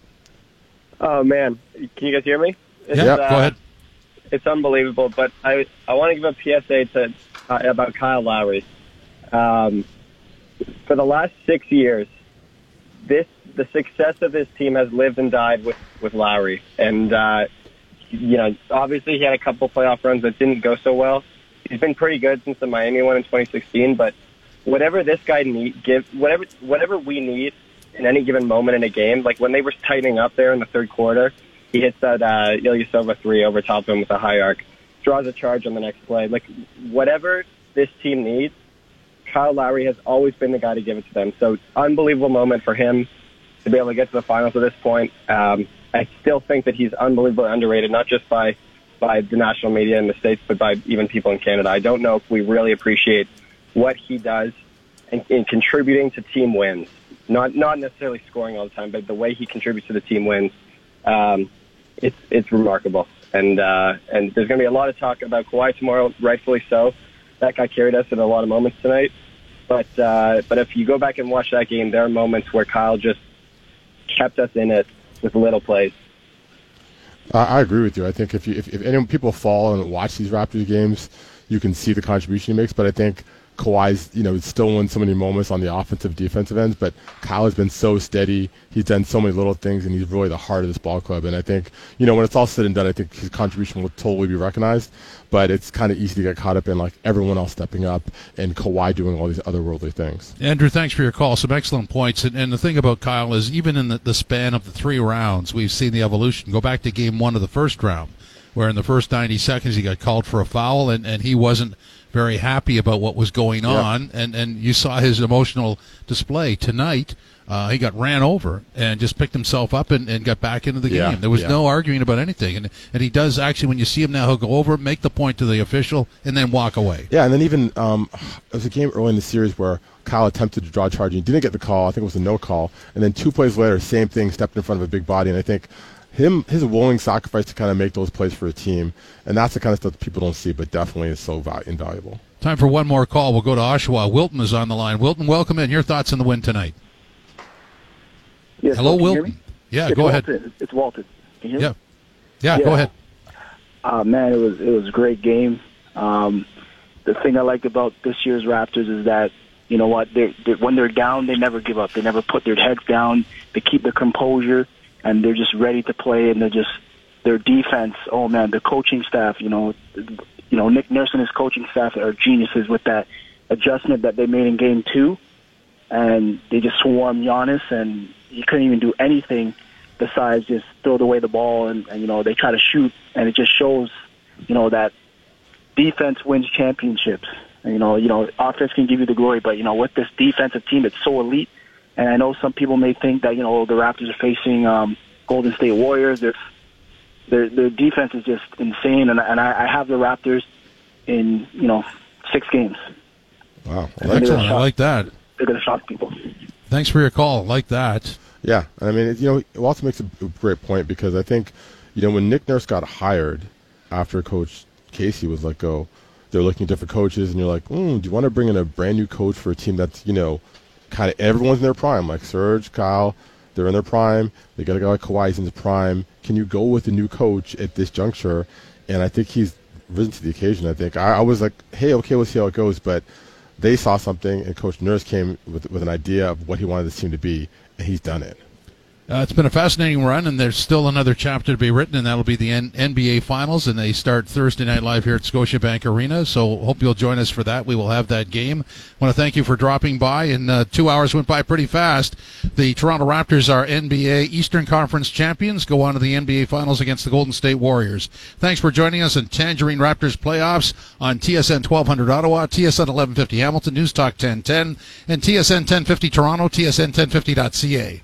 Oh, man. Can you guys hear me? It's, yeah, uh, go ahead. It's unbelievable, but I I want to give a P S A to uh, about Kyle Lowry. Um, for the last six years, This the success of this team has lived and died with, with Lowry. And, uh, you know, obviously he had a couple playoff runs that didn't go so well. He's been pretty good since the Miami one in twenty sixteen. But whatever this guy need, give whatever whatever we need in any given moment in a game, like when they were tightening up there in the third quarter, he hits that uh, Ilyasova three over top of him with a high arc, draws a charge on the next play. Like, whatever this team needs, Kyle Lowry has always been the guy to give it to them. So, unbelievable moment for him to be able to get to the finals at this point. Um, I still think that he's unbelievably underrated, not just by, by the national media in the States, but by even people in Canada. I don't know if we really appreciate what he does in, in contributing to team wins. Not not necessarily scoring all the time, but the way he contributes to the team wins, um, it's it's remarkable. And uh, and there's going to be a lot of talk about Kawhi tomorrow, rightfully so. That guy carried us in a lot of moments tonight. But uh, but if you go back and watch that game, there are moments where Kyle just kept us in it with little plays. Uh, I agree with you. I think if you, if, if any people fall and watch these Raptors games, you can see the contribution he makes. But I think Kawhi's, you know, still won so many moments on the offensive, defensive ends, but Kyle has been so steady. He's done so many little things, and he's really the heart of this ball club. And I think, you know, when it's all said and done, I think his contribution will totally be recognized, but it's kind of easy to get caught up in, like, everyone else stepping up and Kawhi doing all these otherworldly things. Andrew, thanks for your call. Some excellent points. And, and the thing about Kyle is, even in the, the span of the three rounds, we've seen the evolution. Go back to game one of the first round, where in the first ninety seconds he got called for a foul, and, and he wasn't very happy about what was going on, yeah. and, and you saw his emotional display. Tonight, uh, he got ran over and just picked himself up and, and got back into the yeah. game. There was yeah. no arguing about anything, and and he does actually, when you see him now, he'll go over, make the point to the official, and then walk away. Yeah, and then even um, it was a game early in the series where Kyle attempted to draw a charge, and he didn't get the call. I think it was a no call, and then two plays later, same thing, stepped in front of a big body, and I think Him, his willing sacrifice to kind of make those plays for a team, and that's the kind of stuff that people don't see, but definitely is so val- invaluable. Time for one more call. We'll go to Oshawa. Wilton is on the line. Wilton, welcome in. Your thoughts on the win tonight? Yes, hello, Wilton. Yeah, it's go Walton. ahead. It's Walton. Can you hear me? Yeah. yeah, yeah, go ahead. Uh, man, it was it was a great game. Um, the thing I like about this year's Raptors is that, you know what, they're, they're, when they're down, they never give up. They never put their heads down. They keep their composure, and they're just ready to play, and they're just, their defense, oh, man, the coaching staff, you know, you know, Nick Nurse and his coaching staff are geniuses with that adjustment that they made in game two, and they just swarmed Giannis, and he couldn't even do anything besides just throw away the ball, and, and, you know, they try to shoot, and it just shows, you know, that defense wins championships. And, you know, you know, offense can give you the glory, but, you know, with this defensive team, it's so elite. And I know some people may think that, you know, the Raptors are facing um, Golden State Warriors. Their their their defense is just insane, and and I, I have the Raptors in, you know, six games. Wow, well, excellent! I like that. They're going to shock people. Thanks for your call. I like that. Yeah, I mean, you know, Walter makes a great point, because I think, you know, when Nick Nurse got hired after Coach Casey was let go, they're looking at different coaches, and you're like, mm, do you want to bring in a brand new coach for a team that's, you know, kind of everyone's in their prime, like Serge, Kyle, they're in their prime. They got a guy like Kawhi's in his prime. Can you go with a new coach at this juncture? And I think he's risen to the occasion. I think I, I was like, hey, okay, we'll see how it goes. But they saw something, and Coach Nurse came with with an idea of what he wanted this team to be, and he's done it. Uh, it's been a fascinating run, and there's still another chapter to be written, and that'll be the N- N B A Finals, and they start Thursday Night Live here at Scotiabank Arena, so hope you'll join us for that. We will have that game. I want to thank you for dropping by, and uh, two hours went by pretty fast. The Toronto Raptors are N B A Eastern Conference champions, go on to the N B A Finals against the Golden State Warriors. Thanks for joining us in Tangerine Raptors Playoffs on T S N twelve hundred Ottawa, T S N eleven fifty Hamilton, News Talk ten ten, and T S N ten fifty Toronto, T S N ten fifty dot C A.